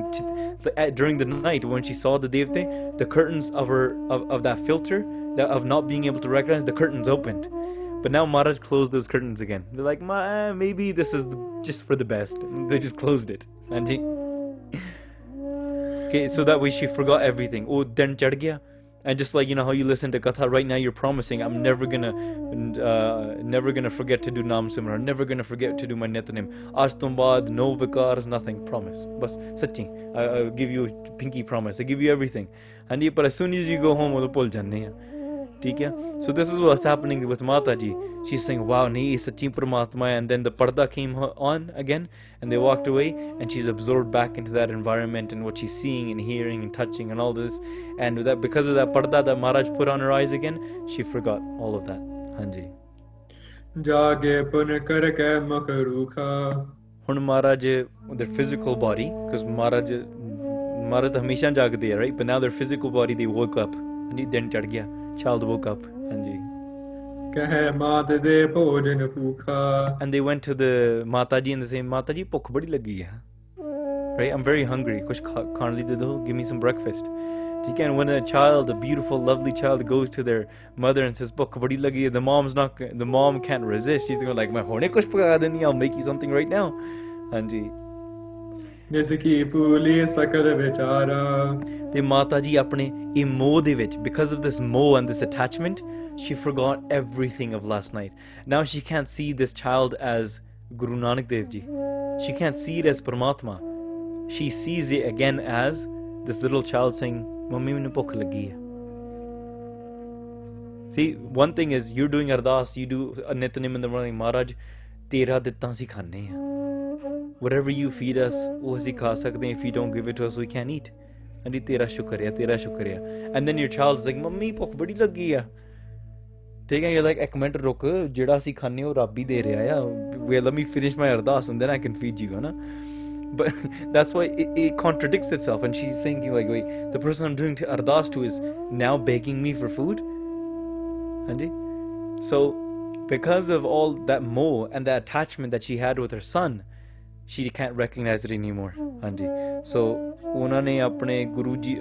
during the night when she saw the devte, the curtains of her of that filter that of not being able to recognize, the curtains opened, but now Maharaj closed those curtains again. They're like, maybe this is just for the best, and they just closed it. And okay, so that way she forgot everything. Oh den chad gaya. And just like, you know how you listen to katha right now, you're promising, I'm never gonna forget to do naam simran, never gonna forget to do my nitnem, aaj tum baad no vikars, nothing, promise, bas sachi, I give you pinky promise, I give you everything. And but as soon as you go home, woh bhul jane hai, theek hai? So this is what's happening with Mata ji. She's saying, wow, nahi sachi Paramatma. And then the parda came on again and they walked away, and she's absorbed back into that environment and what she's seeing and hearing and touching and all this. And that, because of that parda that Maharaj put on her eyes again, she forgot all of that. Hanji jaage pun kar ke mukh rukha. Hun Maharaj, their physical body, because Maharaj hamesha jagde hai, right? But now their physical body, they woke up. And then chad gaya, child woke up. Hanji ਕਹੇ ਮਾਤ ਦੇ ਭੋਜਨ ਭੁੱਖਾ. And they went to the Mataji and they say, Mataji ਭੁੱਖ ਬੜੀ ਲੱਗੀ ਹੈ, right? I'm very hungry, ਕੁਛ ਖਾਣ ਲਈ ਦੇ ਦਿਓ, give me some breakfast. ਠੀਕ ਹੈ? And when a child, a beautiful lovely child, goes to their mother and says ਭੁੱਖ ਬੜੀ ਲੱਗੀ ਹੈ, the mom can't resist. She's going like, ਮੈਂ ਹੁਣੇ ਕੁਛ ਪਕਾ ਦੇਣੀ, I'll make you something right now. ਹਾਂਜੀ ਜਿਸ ਕੀ ਭੂਲੀ ਸਕਲ ਵਿਚਾਰਾ, ਤੇ ਮਾਤਾ ਜੀ ਆਪਣੇ ਇਹ ਮੋਹ ਦੇ ਵਿੱਚ, because of this moh and this attachment, she forgot everything of last night. Now she can't see this child as Guru Nanak Dev Ji. She can't see it as Paramatma. She sees it again as this little child saying, Mummy mujhe bhukh lagi hai. See, one thing is you're doing ardas, you do nitnem in the morning, Maharaj, tera ditta si khanne hai. Whatever you feed us, oh si kha sakte hain. If you don't give it to us, we can't eat. And tera shukriya, tera shukriya. And then your child's like, Mummy bhukh badi lagi hai. Take and you're like, ek minute ruk, jehda assi khanne ho Rabbi de reha ya, well, let me finish my ardas and then I can feed you, na? But that's why it contradicts itself. And she's saying like, wait, the person I'm doing to ardas to is now begging me for food. And so because of all that moh and that attachment that she had with her son, she can't recognize it anymore. Hanji, so ਉਹਨਾਂ ਨੇ ਆਪਣੇ ਗੁਰੂ ਜੀ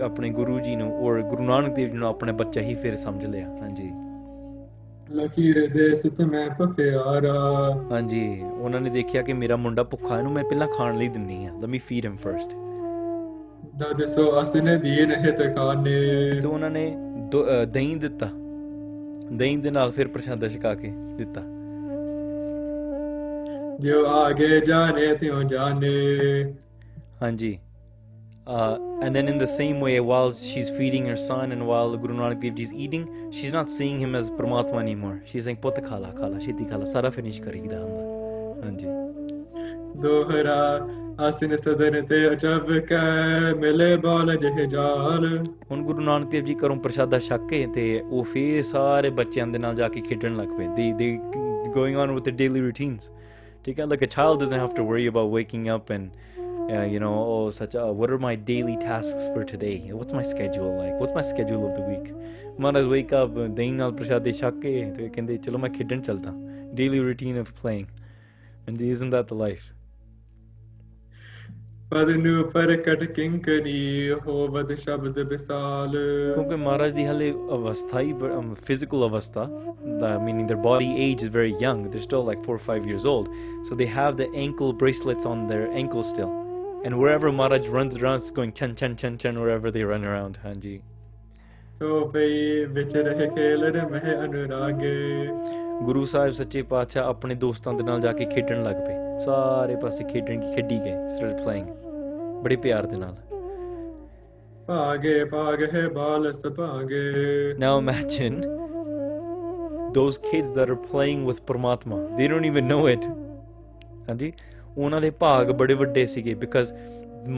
ਨੂੰ ਔਰ ਗੁਰੂ ਨਾਨਕ ਦੇਵ ਜੀ ਨੂੰ ਆਪਣਾ ਬੱਚਾ ਹੀ ਫਿਰ ਸਮਝ ਲਿਆ। ਹਾਂਜੀ ਲਕੀਰ ਦੇ ਸਿੱਤ ਮੈਂ ਭੁਖਿਆਰਾ। ਹਾਂਜੀ ਉਹਨਾਂ ਨੇ ਦੇਖਿਆ ਕਿ ਮੇਰਾ ਮੁੰਡਾ ਭੁੱਖਾ, ਇਹਨੂੰ ਮੈਂ ਪਹਿਲਾਂ ਖਾਣ ਲਈ ਦਿੰਨੀ ਆ, let me feed him first. ਦਾਦੇ ਸੋ ਅਸਨੇ ਦੀਏ ਨਹੀਂ ਤੇ ਖਾਣੇ, ਤੇ ਉਹਨਾਂ ਨੇ ਦਹੀਂ ਦਿੱਤਾ, ਦਹੀਂ ਦੇ ਨਾਲ ਫਿਰ ਪ੍ਰਸ਼ਾਦਾ ਛਕਾ ਕੇ ਦਿੱਤਾ। ਜੋ ਆਗੇ ਜਾਣੇ ਤੇ ਉਹ ਜਾਣੇ। Hanji. And then in the same way, while she's feeding her son and while Guru Nanak Dev Ji is eating, she's not seeing him as Paramatma anymore. She's saying, Pota khala, khala, shiti khala, sara finish karegi daanda. Hanji. Dohara Asin sadarate ajab ka mile bala jehjaal. Hun Guru Nanak Dev Ji karon prashada shakke te oh fir sare bachyan de naal ja ke khedn lag pe. They going on with their daily routines. Like a child doesn't have to worry about waking up and what are my daily tasks for today? What's my schedule like? What's my schedule of the week? Maharaj wake up, dahi naal prashade shak ke te kende chalo main khedn chalta. Daily routine of playing. And isn't that the life? Maharaj di hale avastha physical avastha, meaning their body age is very young. They're still like 4 or 5 years old. So they have the ankle bracelets on their ankles still. And wherever Maharaj runs around, it's going chan chan chan chan wherever they run around, Hanji. Guru Sahib Sache Paatshah apne dostan de naal ja ke khedn lag pe. Sare passe khedn ki khedi gaye, started playing. Bade pyar de naal. Now imagine those kids that are playing with Paramatma. They don't even know it. Hanji, ਉਹਨਾਂ ਦੇ ਭਾਗ ਬੜੇ ਵੱਡੇ ਸੀਗੇ because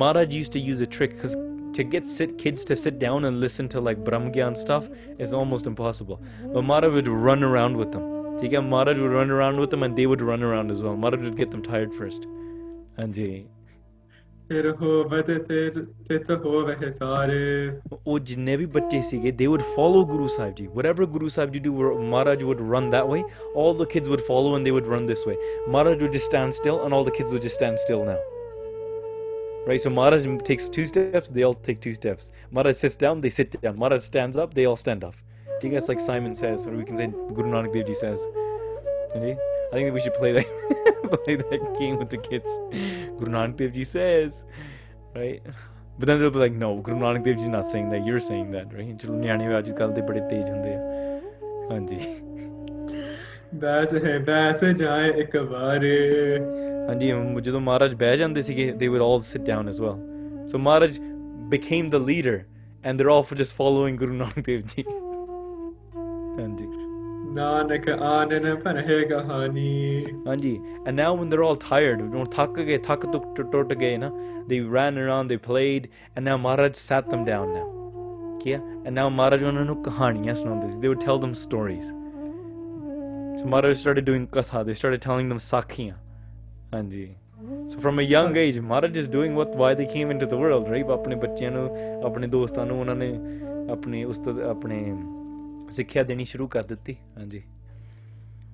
Maharaj used to use a trick because to get kids to sit down and listen to like Brahm Gyan stuff is almost impossible. But Maharaj would run around with them. Maharaj would run around with them and they would run around as well. Maharaj would get them tired first. Hanji. They would follow Guru Sahib Ji. Whatever Guru Sahib Ji do, Maharaj would run that way. All the kids would follow and they would run this way. Maharaj would just stand still and all the kids would just stand still now. Right, so Maharaj takes 2 steps, they all take 2 steps. Maharaj sits down, they sit down. Maharaj stands up, they all stand up. I think that's like Simon says, or we can say Guru Nanak Dev Ji says. I think that we should play that play that game with the kids. Guru Nanak Dev Ji says, right? But then they'll be like, no, Guru Nanak Dev Ji is not saying that. You're saying that, right? Hanji. They would all sit down as well. So Maharaj became the leader, and they're all just following Guru Nanak Dev Ji. Hanji. And now when they're all tired, they ran around, they played, and now Maharaj sat them down now. And now Maharaj they would tell them stories. So Maharaj started doing katha, they started telling them sakhiyan. Hanji. So from a young age, Maharaj is doing why they came into the world, right? Apne bachchiyan nu, apne dostan nu, unhone apne ustad apne ਸਿੱਖਿਆ ਦੇਣੀ ਸ਼ੁਰੂ ਕਰ ਦਿੱਤੀ ਹਾਂਜੀ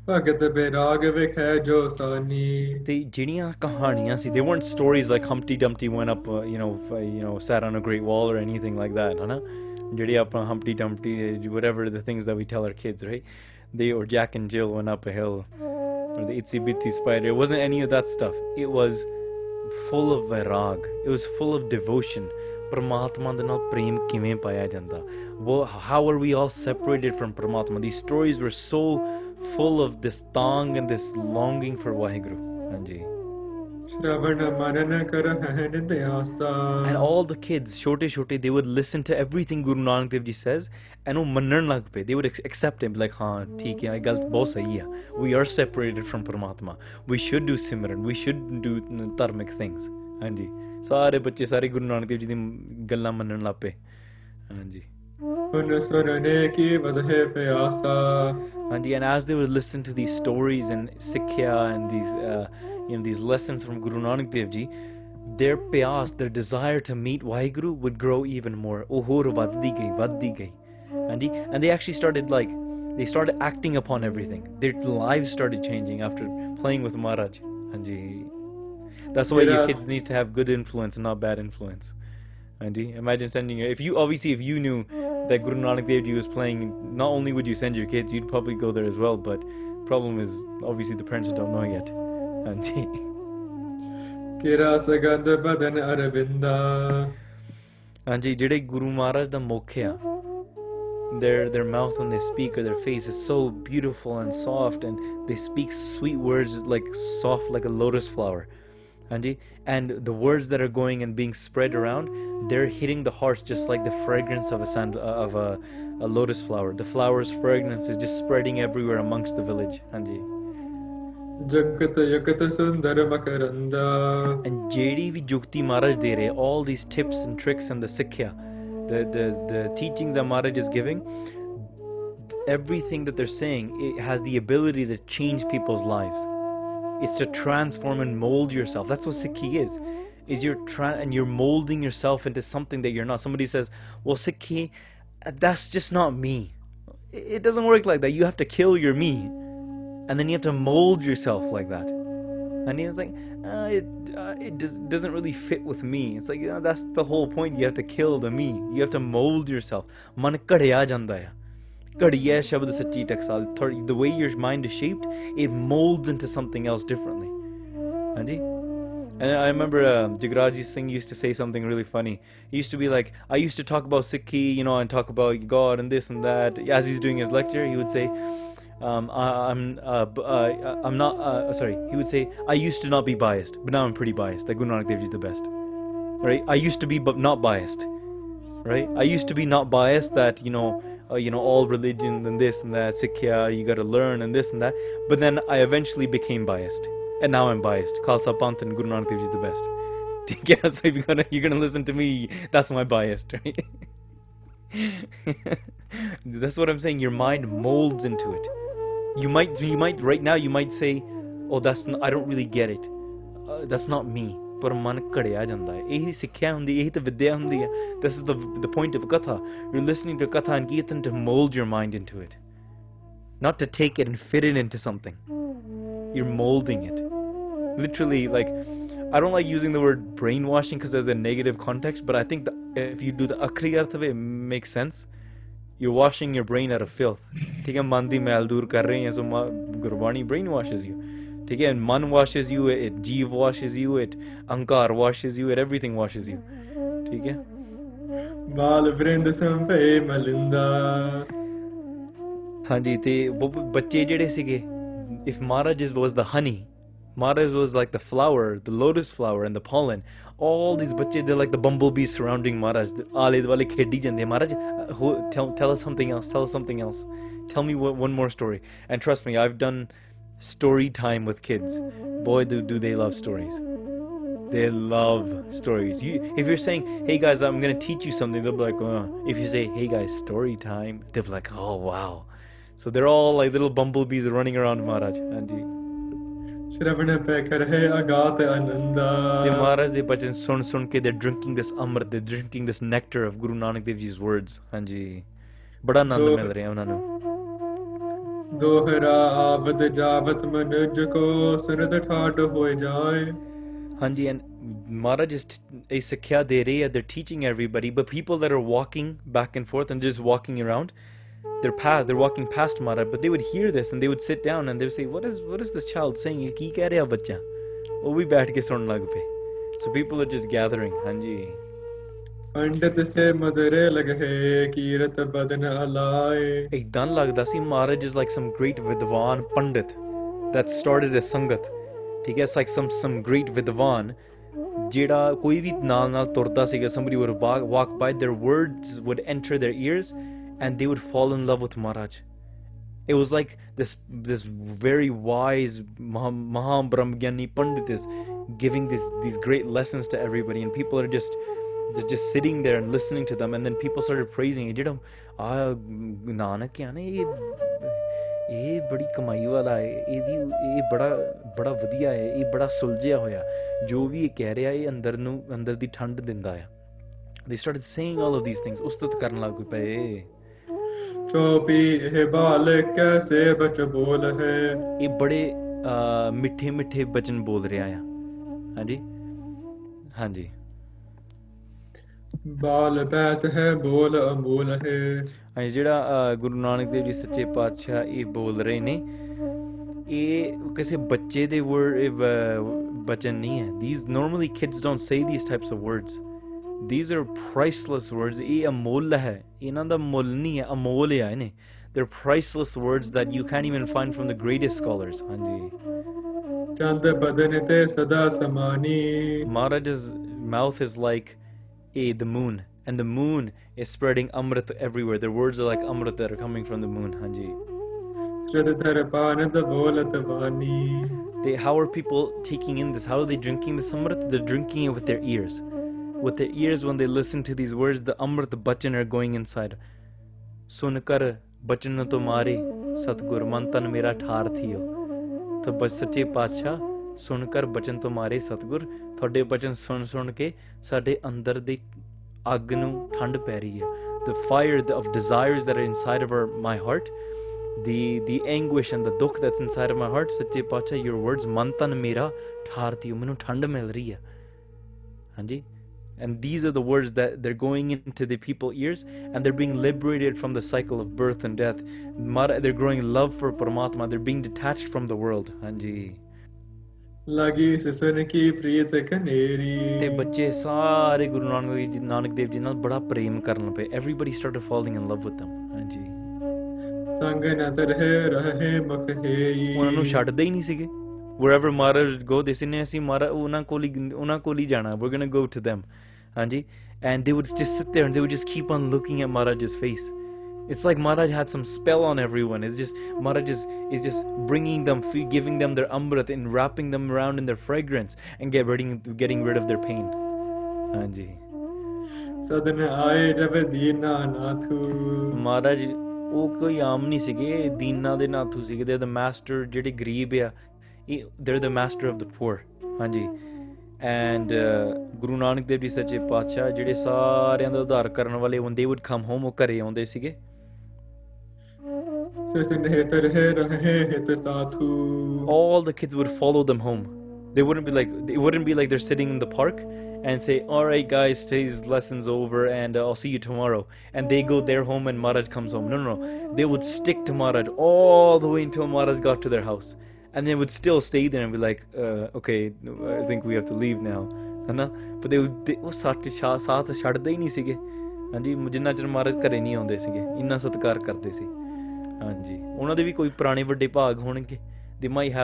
ਭਗਤ ਬੇਰਾਗ ਵੇਖੇ ਜੋ ਸਾਨੀ ਤੇ ਜਿਹੜੀਆਂ ਕਹਾਣੀਆਂ ਸੀ they weren't stories like Humpty Dumpty went up sat on a great wall or anything like that ਹਨਾ ਜਿਹੜੀ ਆਪਾਂ Humpty Dumpty whatever the things that we tell our kids right they or Jack and Jill went up a hill or the Itsy Bitsy Spider it wasn't any of that stuff it was full of vairag it was full of devotion Paramatma de naal prem kiਵੇਂ ਪਾਇਆ ਜਾਂਦਾ how are we all separated from Paramatma these stories were so full of this tang and this longing for Waheguru Hanji and all the kids ਛੋਟੇ they would listen to everything Guru Nanak Dev Ji says and ਉਹ ਮੰਨਣ ਲੱਗ ਪਏ they would accept him like ਹਾਂ ਠੀਕ ਹੈ ਇਹ ਗੱਲ ਬਹੁਤ ਸਹੀ ਹੈ we are separated from Paramatma we should do simran we should do dharmic things Hanji ਸਾਰੇ ਬੱਚੇ ਸਾਰੇ ਗੁਰੂ ਨਾਨਕ ਦੇਵ ਜੀ ਦੀ ਗੱਲਾਂ ਮੰਨਣ ਲੱਗ ਪਏ ਹਾਂਜੀ ਹਾਂਜੀ and as they would listen to these stories and sikhya and these these lessons from Guru Nanak Dev Ji their pyas their desire to meet Waheguru would grow even more ਹੋਰ ਵੱਧਦੀ ਗਈ ਹਾਂਜੀ and they actually started acting upon everything their lives started changing after playing with Maharaj ਹਾਂਜੀ That's why your kids need to have good influence and not bad influence. Andy, imagine sending your... If you knew that Guru Nanak Dev Ji was playing, not only would you send your kids, you'd probably go there as well. But problem is, obviously, the parents don't know yet. Andy, jide Guru Maharaj da mokhya. Their mouth when they speak or their face is so beautiful and soft and they speak sweet words like soft like a lotus flower. Anji, and the words that are going and being spread around, they're hitting the hearts just like the fragrance of a lotus flower. The flower's fragrance is just spreading everywhere amongst the village. Anji. And JD V Jukti Maharaj Dere, all these tips and tricks and the sikhya, the teachings that Maharaj is giving, everything that they're saying, it has the ability to change people's lives. It's to transform and mold yourself. That's what Sikhi is you're molding yourself into something that you're not. Somebody says, well, Sikhi, that's just not me. It doesn't work like that. You have to kill your me. And then you have to mold yourself like that. And he was like, it doesn't really fit with me. It's like, yeah, that's the whole point. You have to kill the me. You have to mold yourself. Man kadhya janda hai. The way your mind is shaped, it molds into something else differently. And I remember Jagrajji Singh used to say something really funny. He used to be like, I used to talk about Sikhi, you know, and talk about God and this and that. As he's doing his lecture, he would say, he would say, I used to not be biased, but now I'm pretty biased. That Guru Nanak Dev Ji is the best. Right? I used to be but not biased. Right? I used to be not biased that, all religion and this and that, Sikya, you got to learn and this and that. But then I eventually became biased. And now I'm biased. Khalsa Panth and Guru Nanak Dev Ji is the best. Yeah, so if you're gonna listen to me, that's my bias, right? That's what I'm saying. Your mind molds into it. You might right now you might say, oh, I don't really get it. That's not me. This is the point of Katha. You're listening to Katha and Kirtan to mold your mind into it. Not to take it and fit it into something. You're molding it. Literally, like, I don't like using the word brainwashing because there's a negative context, but I think that if you do the Akri Arth of it, it makes sense. You're washing your brain out of filth. Mandi mail dur kar rahe hain, so Gurbani brainwashes you. And man washes you, it jeev washes you, it ankar washes you, it everything washes you. If Maharaj was the honey, Maharaj was like the flower, the lotus flower and the pollen. All these bache, they're like the bumblebees surrounding Maharaj. Maharaj, tell us something else. Tell me one more story. And trust me, I've done story time with kids. Boy, do they love stories. They love stories. If you're saying, hey guys, I'm going to teach you something, they'll be like, oh. If you say, hey guys, story time, they'll be like, oh wow. So they're all like little bumblebees running around Maharaj. Maharaj, they're drinking this amrit, they're drinking this nectar of Guru Nanak Dev Ji's words. Hanji. Bada anand mil raha hai unhanu. Hanji, and Maharaj is a Sikhya De Reya, they're teaching everybody, but people that are walking back and forth and just walking around, they're walking past Maharaj, but they would hear this and they would sit down and they would say, What is this child saying? So people are just gathering, Hanji. Maharaj is like some great Vidwan Pandit that started a Sangat. It's like some great Vidwan. Somebody would walk by, their words would enter their ears and they would fall in love with Maharaj. It was like this very wise Maha Brahmgyani Pandit is giving these great lessons to everybody, and people are just sitting there and listening to them, and then people started praising it. They started saying all of these things. Ustad Guru Nanak Dev Ji Sache Paatshah bol rahe ne, these normally kids don't say these types of words. These are priceless words. They're priceless words that you can't even find from the greatest scholars. Hanji. Chand badanite sada samani. Maharaj's mouth is like the moon, and the moon is spreading amrit everywhere. Their words are like amrit that are coming from the moon. Hanji. How are people taking in this? How are they drinking this amrit? They're drinking it with their ears. With their ears, when they listen to these words, the amrit bachan are going inside. Sunkar bachan tumari satgur mantan mera thar thiyo. Sache Pacha, Sunkar Bachan Tomare Satgur, Thode Bachan Sun Sunke, Sade Andar de Agnu Tand Peri. The fire of desires that are inside of my heart, the anguish and the dukh that's inside of my heart, Sache Pacha, your words, Mantan Mera Tarthi, Minu Tanda Melria. Hanji. And these are the words that they're going into the people's ears, and they're being liberated from the cycle of birth and death. They're growing love for Paramatma. They're being detached from the world. Hanji. Lagi sasan ki priyat kaneri. Te bacche sare Guru Nanak Dev Ji nal bada prem karan pe. Everybody started falling in love with them. Hanji. Sangana tarhe rahe makhei. Unna nu chhadde hi nahi sige. Wherever Maharaj would go, they say, we're going to go to them. Hanji. And they would just sit there and they would just keep on looking at Maharaj's face. It's like Maharaj had some spell on everyone. It's just, Maharaj is just bringing them, giving them their amrit and wrapping them around in their fragrance and getting rid of their pain. Hanji. Maharaj, they're the master, they're the master of the poor. Hanji. And Guru Nanak Dev Ji Sache Pacha, jede sareyan da udhar karan wale, when they would come home, oh kare aunde sige. All the kids would follow them home. It wouldn't be like they're sitting in the park and say, all right guys, today's lesson's over and I'll see you tomorrow, and they go their home and Maharaj comes home. No, they would stick to Maharaj all the way until Maharaj got to their house. And they would still stay there and be like, okay, I think we have to leave now. But they would, they might have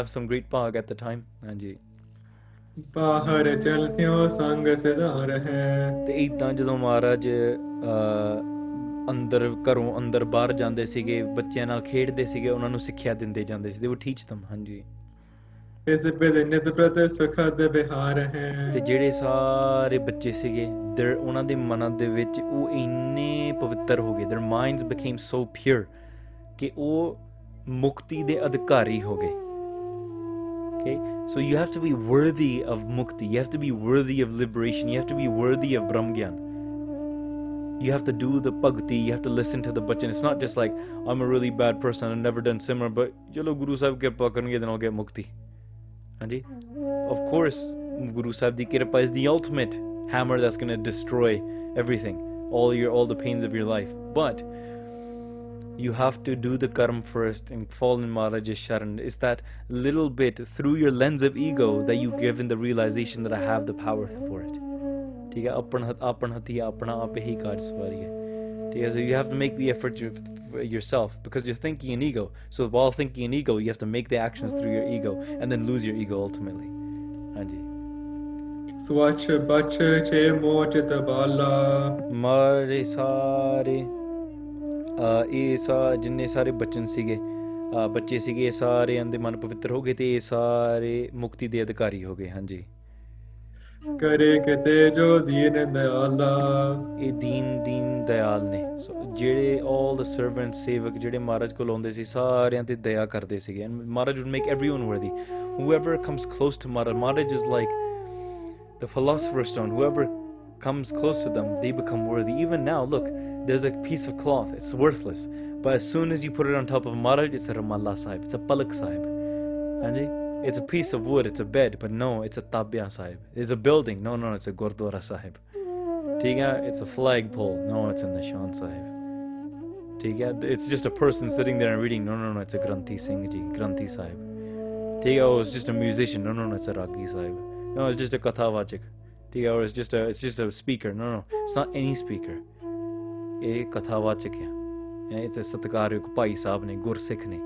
some great bhag at the time. They would teach them. Hanji. Their minds became so pure okay? So you have to be worthy of mukti, you have to be worthy of liberation, you have to be worthy of Brahmgyan. You have to do the bhakti, you have to listen to the bachan. It's not just like, I'm a really bad person, I've never done simran, but chalo Guru Sahib kirpa karenge, then I'll get mukti. Hanji? Of course, Guru Sahib di kirpa is the ultimate hammer that's going to destroy everything, all the pains of your life. But you have to do the karma first and fall in Maharaj's sharan. It's that little bit through your lens of ego that you give in the realization that I have the power for it. So you have to make the effort yourself, because you're thinking in ego. So while thinking in ego, you have to make the actions through your ego and then lose your ego ultimately. Hanji. Hanji. Kare kate jo deen dayala. E deen dayal ne. So jede all the servants, sevak, jede Maharaj ko londe si, sareyan te daya karde sige. And Maharaj would make everyone worthy. Whoever comes close to Maharaj, Maharaj is like the philosopher's stone. Whoever comes close to them, they become worthy. Even now, look, there's a piece of cloth. It's worthless. But as soon as you put it on top of Maharaj, it's a Ramallah Sahib. It's a Palak Sahib. Anji? It's a piece of wood, it's a bed, but no, it's a tabya sahib. It's a building, no, it's a gurdwara sahib. It's a flagpole, no, it's a nishan sahib. It's just a person sitting there and reading, no, it's a granthi singh ji, granthi sahib. Oh, it's just a musician, no, it's a ragi sahib. No, it's just a kathavachik. Or it's just a speaker, no, it's not any speaker. It's a satkaruk pai sahib ne, gur sikh ne.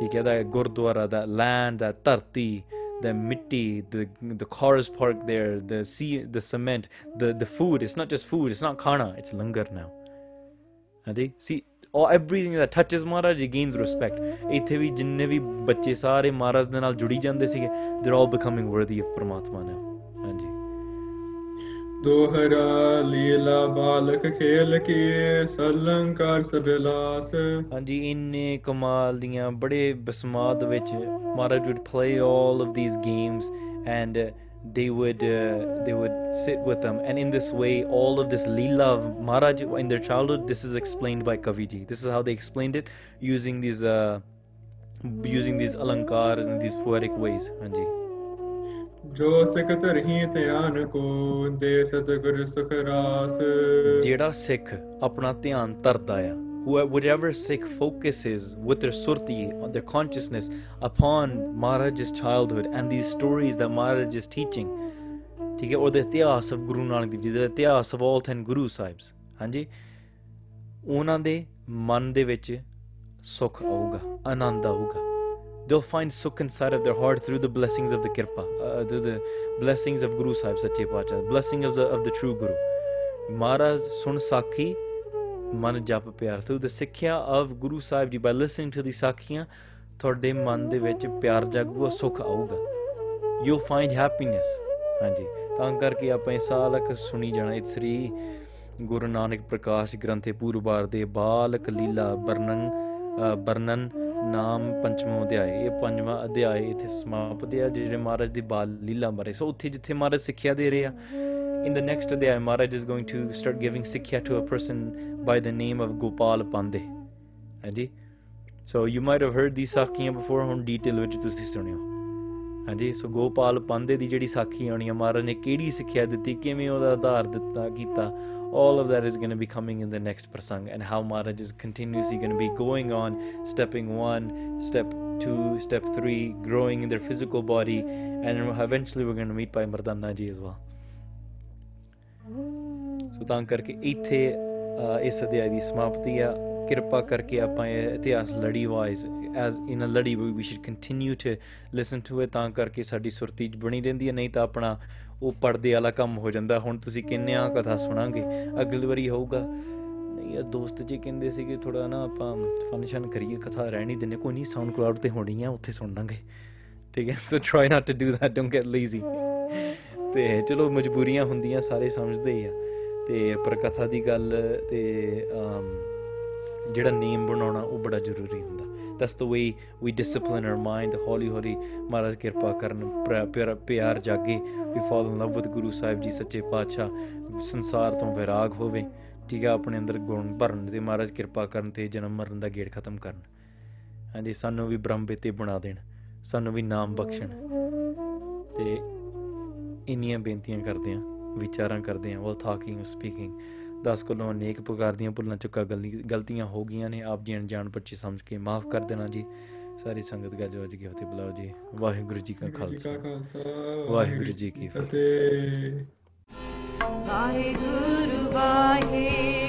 That gurdwara, that land, that tarti, the mitti, the chorus park there, the sea, the cement, the food. It's not just food, it's not khana, it's langar now. See, all everything that touches Maharaj, he gains respect. They're all becoming worthy of Paramatma now. Dohara Leela Balak Khel Ke Salankar Sabilas. Hanji, inne kamal diyan bade basmad vich Maharaj would play all of these games, and they would sit with them, and in this way all of this Leela of Maharaj in their childhood, this is explained by Kaviji. This is how they explained it, using these alankars and these poetic ways. Hanji. Jo sekat rahi dhyan ko de satgur sukh ras. Jeda sikh apna dhyan tarda hai, whatever sikh focuses with their surti, their consciousness upon Maharaj's childhood and these stories that Maharaj is teaching, theek hai, or the itihas of Guru Nanak Dev Ji, the itihas of all 10 Guru Sahibs, hanji, ohna de man de vich sukh auga, anand auga. They'll find sukh inside of their heart through the blessings of the kirpa, through the blessings of Guru Sahib Sache Pacha, blessing of the true Guru. Maharaj sun sakhi man jap pyar, through the sikhya of Guru Sahib Ji, by listening to the sakhiyan, thode man de vich pyar jagua, sukh auga. You'll find happiness. Hanji, taan karke apan salak suni jana itsri Guru Nanak Prakash Granthe Purbar de Balak Leela Barnan Naam Panchma Adhyay, ye Panchma Adhyay ithe samapt hoya, jehde Maharaj di Bal Leela bare. So utthe jithe Maharaj sikhya de rahe ha, in the next adhyay Maharaj is going to start giving sikhya to a person by the name of Gopal Pandey. Hanji, so you might have heard these sakhiyan before, hun detail vich tusi suniyo. Hanji, so Gopal Pandey di jehdi sakhi honi hai, Maharaj ne kehdi sikhya ditti, kivein oda adhar ditta kita, all of that is going to be coming in the next prasang, and how Maharaj is continuously going to be going on, stepping 1, step 2, step 3, growing in their physical body, and eventually we're going to meet by Mardana Ji as well. So taan karke ithe is adhyay di samapti hai. Kirpa karke apan itihas ladi wise, as in a ladi we should continue to listen to it, taan karke saadi surti bani rendi hai, nahi ta apna ਉਹ ਪੜਦੇ ਵਾਲਾ ਕੰਮ ਹੋ ਜਾਂਦਾ। ਹੁਣ ਤੁਸੀਂ ਕਿੰਨੇ ਆ ਕਥਾ ਸੁਣਾਂਗੇ, ਅਗਲੀ ਵਾਰੀ ਹੋਊਗਾ ਨਹੀਂ। ਦੋਸਤ ਜੀ ਕਹਿੰਦੇ ਸੀਗੇ ਥੋੜਾ ਨਾ ਆਪਾਂ ਫੰਕਸ਼ਨ ਕਰੀਏ, ਕਥਾ ਰਹਿਣ ਹੀ ਦਿੰਦੇ, ਕੋਈ ਨਹੀਂ ਸਾਊਂਡ ਕਲਾਊਡ ਤੇ ਹੋਣੀ ਆ, ਉੱਥੇ ਸੁਣ ਲਾਂਗੇ, ਠੀਕ ਹੈ। So try not to do that, don't get lazy. ਤੇ ਚਲੋ ਮਜਬੂਰੀਆਂ ਹੁੰਦੀਆਂ, ਸਾਰੇ ਸਮਝਦੇ ਹੀ ਆ, ਤੇ ਪਰ ਕਥਾ ਦੀ ਗੱਲ ਤੇ ਜਿਹੜਾ ਨੇਮ ਬਣਾਉਣਾ ਉਹ ਬੜਾ ਜ਼ਰੂਰੀ ਹੁੰਦਾ। That's the way we discipline our mind. Holy, holy, Maharaj Kirpa Karan, Pyar Jage. We fall in love with Guru Sahib Ji, Sache Pacha. Sansar to virag hove. Tiga apne andar gun bharan. Te Maharaj Kirpa Karan, te janam maran da gate khatam karan. And sanu vi Brahm bete bana den. Sanu vi naam bakshan. Te inniyan bentiyan kardeyan, vicharan kardeyan while talking or speaking. 10 ਕੋਲੋਂ ਅਨੇਕ ਪ੍ਰਕਾਰ ਦੀਆਂ ਭੁੱਲਾਂ ਚੁੱਕਾ ਗਲਤੀਆਂ ਹੋ ਗਈਆਂ ਨੇ, ਆਪ ਜੀ ਅਣਜਾਣ ਬੱਚੇ ਸਮਝ ਕੇ ਮਾਫ਼ ਕਰ ਦੇਣਾ ਜੀ। ਸਾਰੀ ਸੰਗਤ ਗੱਜ ਵੱਜ ਕੇ ਫਤਿਹ ਬੁਲਾਓ ਜੀ। ਵਾਹਿਗੁਰੂ ਜੀ ਕਾ ਖਾਲਸਾ, ਵਾਹਿਗੁਰੂ ਜੀ ਕੀ ਫਤਿਹ।